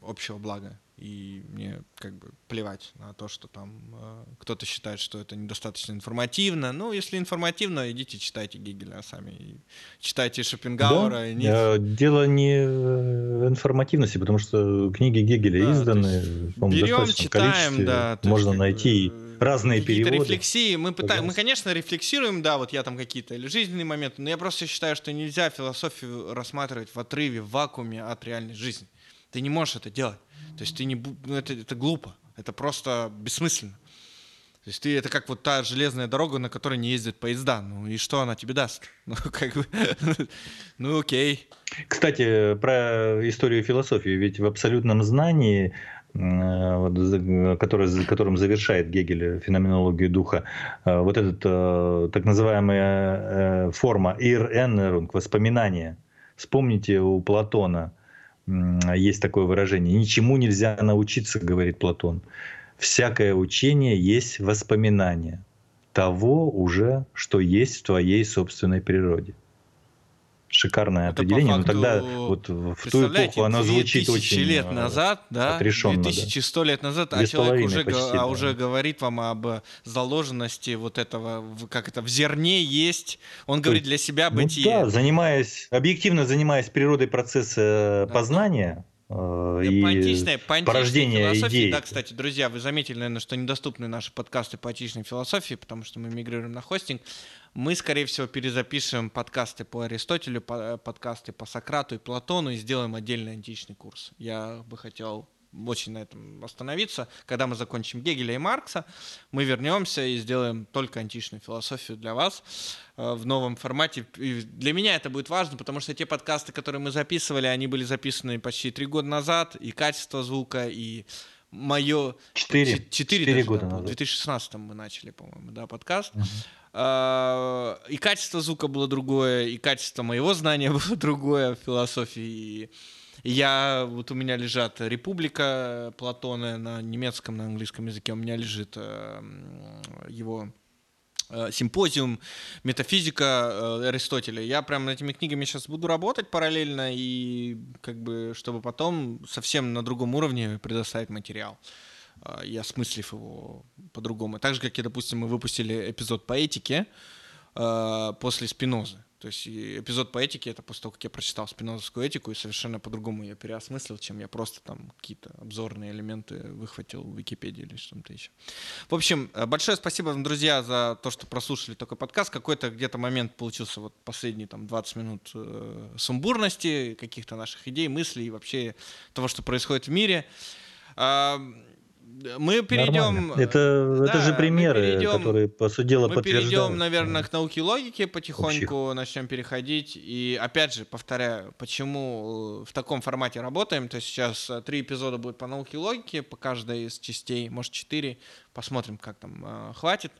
общего блага, и мне как бы плевать на то, что там э, кто-то считает, что это недостаточно информативно. Ну, если информативно, идите читайте Гегеля сами, и читайте Шопенгауэра. Да? И Ницше. Дело не в информативности, потому что книги Гегеля да, изданы, по-моему, берем, достаточно читаем, да, можно найти. И... разные переводы. Рефлексии. Мы, пытаем, мы, конечно, рефлексируем, да, вот я там какие-то, или жизненные моменты, но я просто считаю, что нельзя философию рассматривать в отрыве, в вакууме от реальной жизни. Ты не можешь это делать. То есть ты не... Ну, это, это глупо. Это просто бессмысленно. То есть ты, это как вот та железная дорога, на которой не ездят поезда. Ну и что она тебе даст? Ну, как бы... ну окей. Кстати, про историю философии. Ведь в абсолютном знании... который, которым завершает Гегель феноменологию духа, вот эта так называемая форма «ир эннерунг» — воспоминание. Вспомните, у Платона есть такое выражение: «Ничему нельзя научиться», — говорит Платон. «Всякое учение есть воспоминание того уже, что есть в твоей собственной природе». Шикарное это определение, факту, но тогда вот в ту эпоху оно звучит очень лет назад, да, отрешенно. две тысячи сто лет назад, а человек уже, почти, а да. уже говорит вам об заложенности вот этого, как это, в зерне есть, он говорит для себя бытие. Ну, да, занимаясь, объективно занимаясь природой процесса да. познания, и поэтичная, поэтичная порождение идей. Да, кстати, друзья, вы заметили, наверное, что недоступны наши подкасты по поэтичной философии, потому что мы мигрируем на хостинг. Мы, скорее всего, перезапишем подкасты по Аристотелю, подкасты по Сократу и Платону и сделаем отдельный античный курс. Я бы хотел очень на этом остановиться. Когда мы закончим Гегеля и Маркса, мы вернемся и сделаем только античную философию для вас в новом формате. И для меня это будет важно, потому что те подкасты, которые мы записывали, они были записаны почти три года назад, и качество звука, и мое... Четыре. Четыре года назад. В две тысячи шестнадцатом мы начали, по-моему, да, подкаст. Угу. И качество звука было другое, и качество моего знания было другое в философии. Я, вот у меня лежат «Республика» Платона на немецком, на английском языке, у меня лежит его «Симпозиум», «Метафизика» Аристотеля. Я прям над этими книгами сейчас буду работать параллельно, и как бы, чтобы потом совсем на другом уровне предоставить материал, и осмыслив его по-другому. Так же, как и, допустим, мы выпустили эпизод по этике после «Спинозы». То есть эпизод по этике — это после того, как я прочитал спинозовскую этику и совершенно по-другому ее переосмыслил, чем я просто там какие-то обзорные элементы выхватил в Википедии или что-то еще. В общем, большое спасибо вам, друзья, за то, что прослушали такой подкаст. Какой-то где-то момент получился вот последние там двадцать минут сумбурности, каких-то наших идей, мыслей и вообще того, что происходит в мире. Мы перейдем... Это, да, это же примеры, перейдем, которые, по сути дела, подтверждают. Мы перейдем, наверное, к науке логики, потихоньку общих. Начнем переходить. И опять же, повторяю, почему в таком формате работаем. То есть сейчас три эпизода будет по науке логики, по каждой из частей, может, четыре. Посмотрим, как там э, хватит.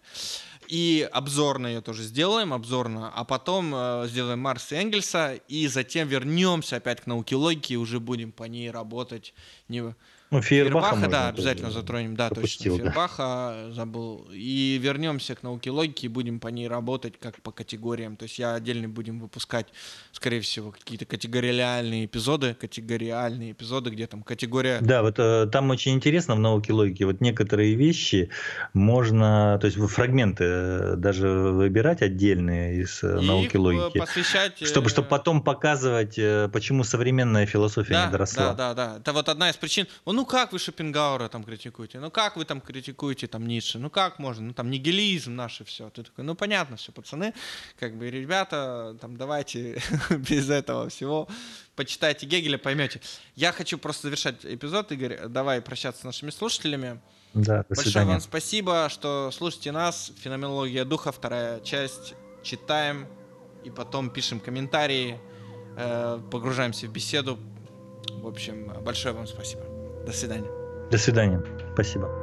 И обзорно ее тоже сделаем, обзорно. А потом э, сделаем Маркса и Энгельса, и затем вернемся опять к науке логики, и уже будем по ней работать. Не... Ну, Фейербаха, Фейербаха да, обязательно затронем, да, точно, Фейербаха, да. забыл. И вернемся к науке логики, будем по ней работать как по категориям. То есть я отдельно будем выпускать, скорее всего, какие-то категориальные эпизоды, категориальные эпизоды, где там категория... Да, вот там очень интересно в науке логики, вот некоторые вещи можно, то есть фрагменты даже выбирать отдельные из и науки логики, посвящать... чтобы, чтобы потом показывать, почему современная философия да, не доросла. Да, да, да, это вот одна из причин... Ну как вы Шопенгауэра там критикуете? Ну как вы там критикуете там Ницше? Ну как можно? Ну там нигилизм наше все. Ты такой, ну понятно все, пацаны. Как бы, ребята, там давайте без этого всего. Почитайте Гегеля, поймете. Я хочу просто завершать эпизод, Игорь. Давай прощаться с нашими слушателями. Да, до свидания. Большое вам спасибо, что слушаете нас. Феноменология духа, вторая часть. Читаем и потом пишем комментарии. Погружаемся в беседу. В общем, большое вам спасибо. До свидания. До свидания. Спасибо.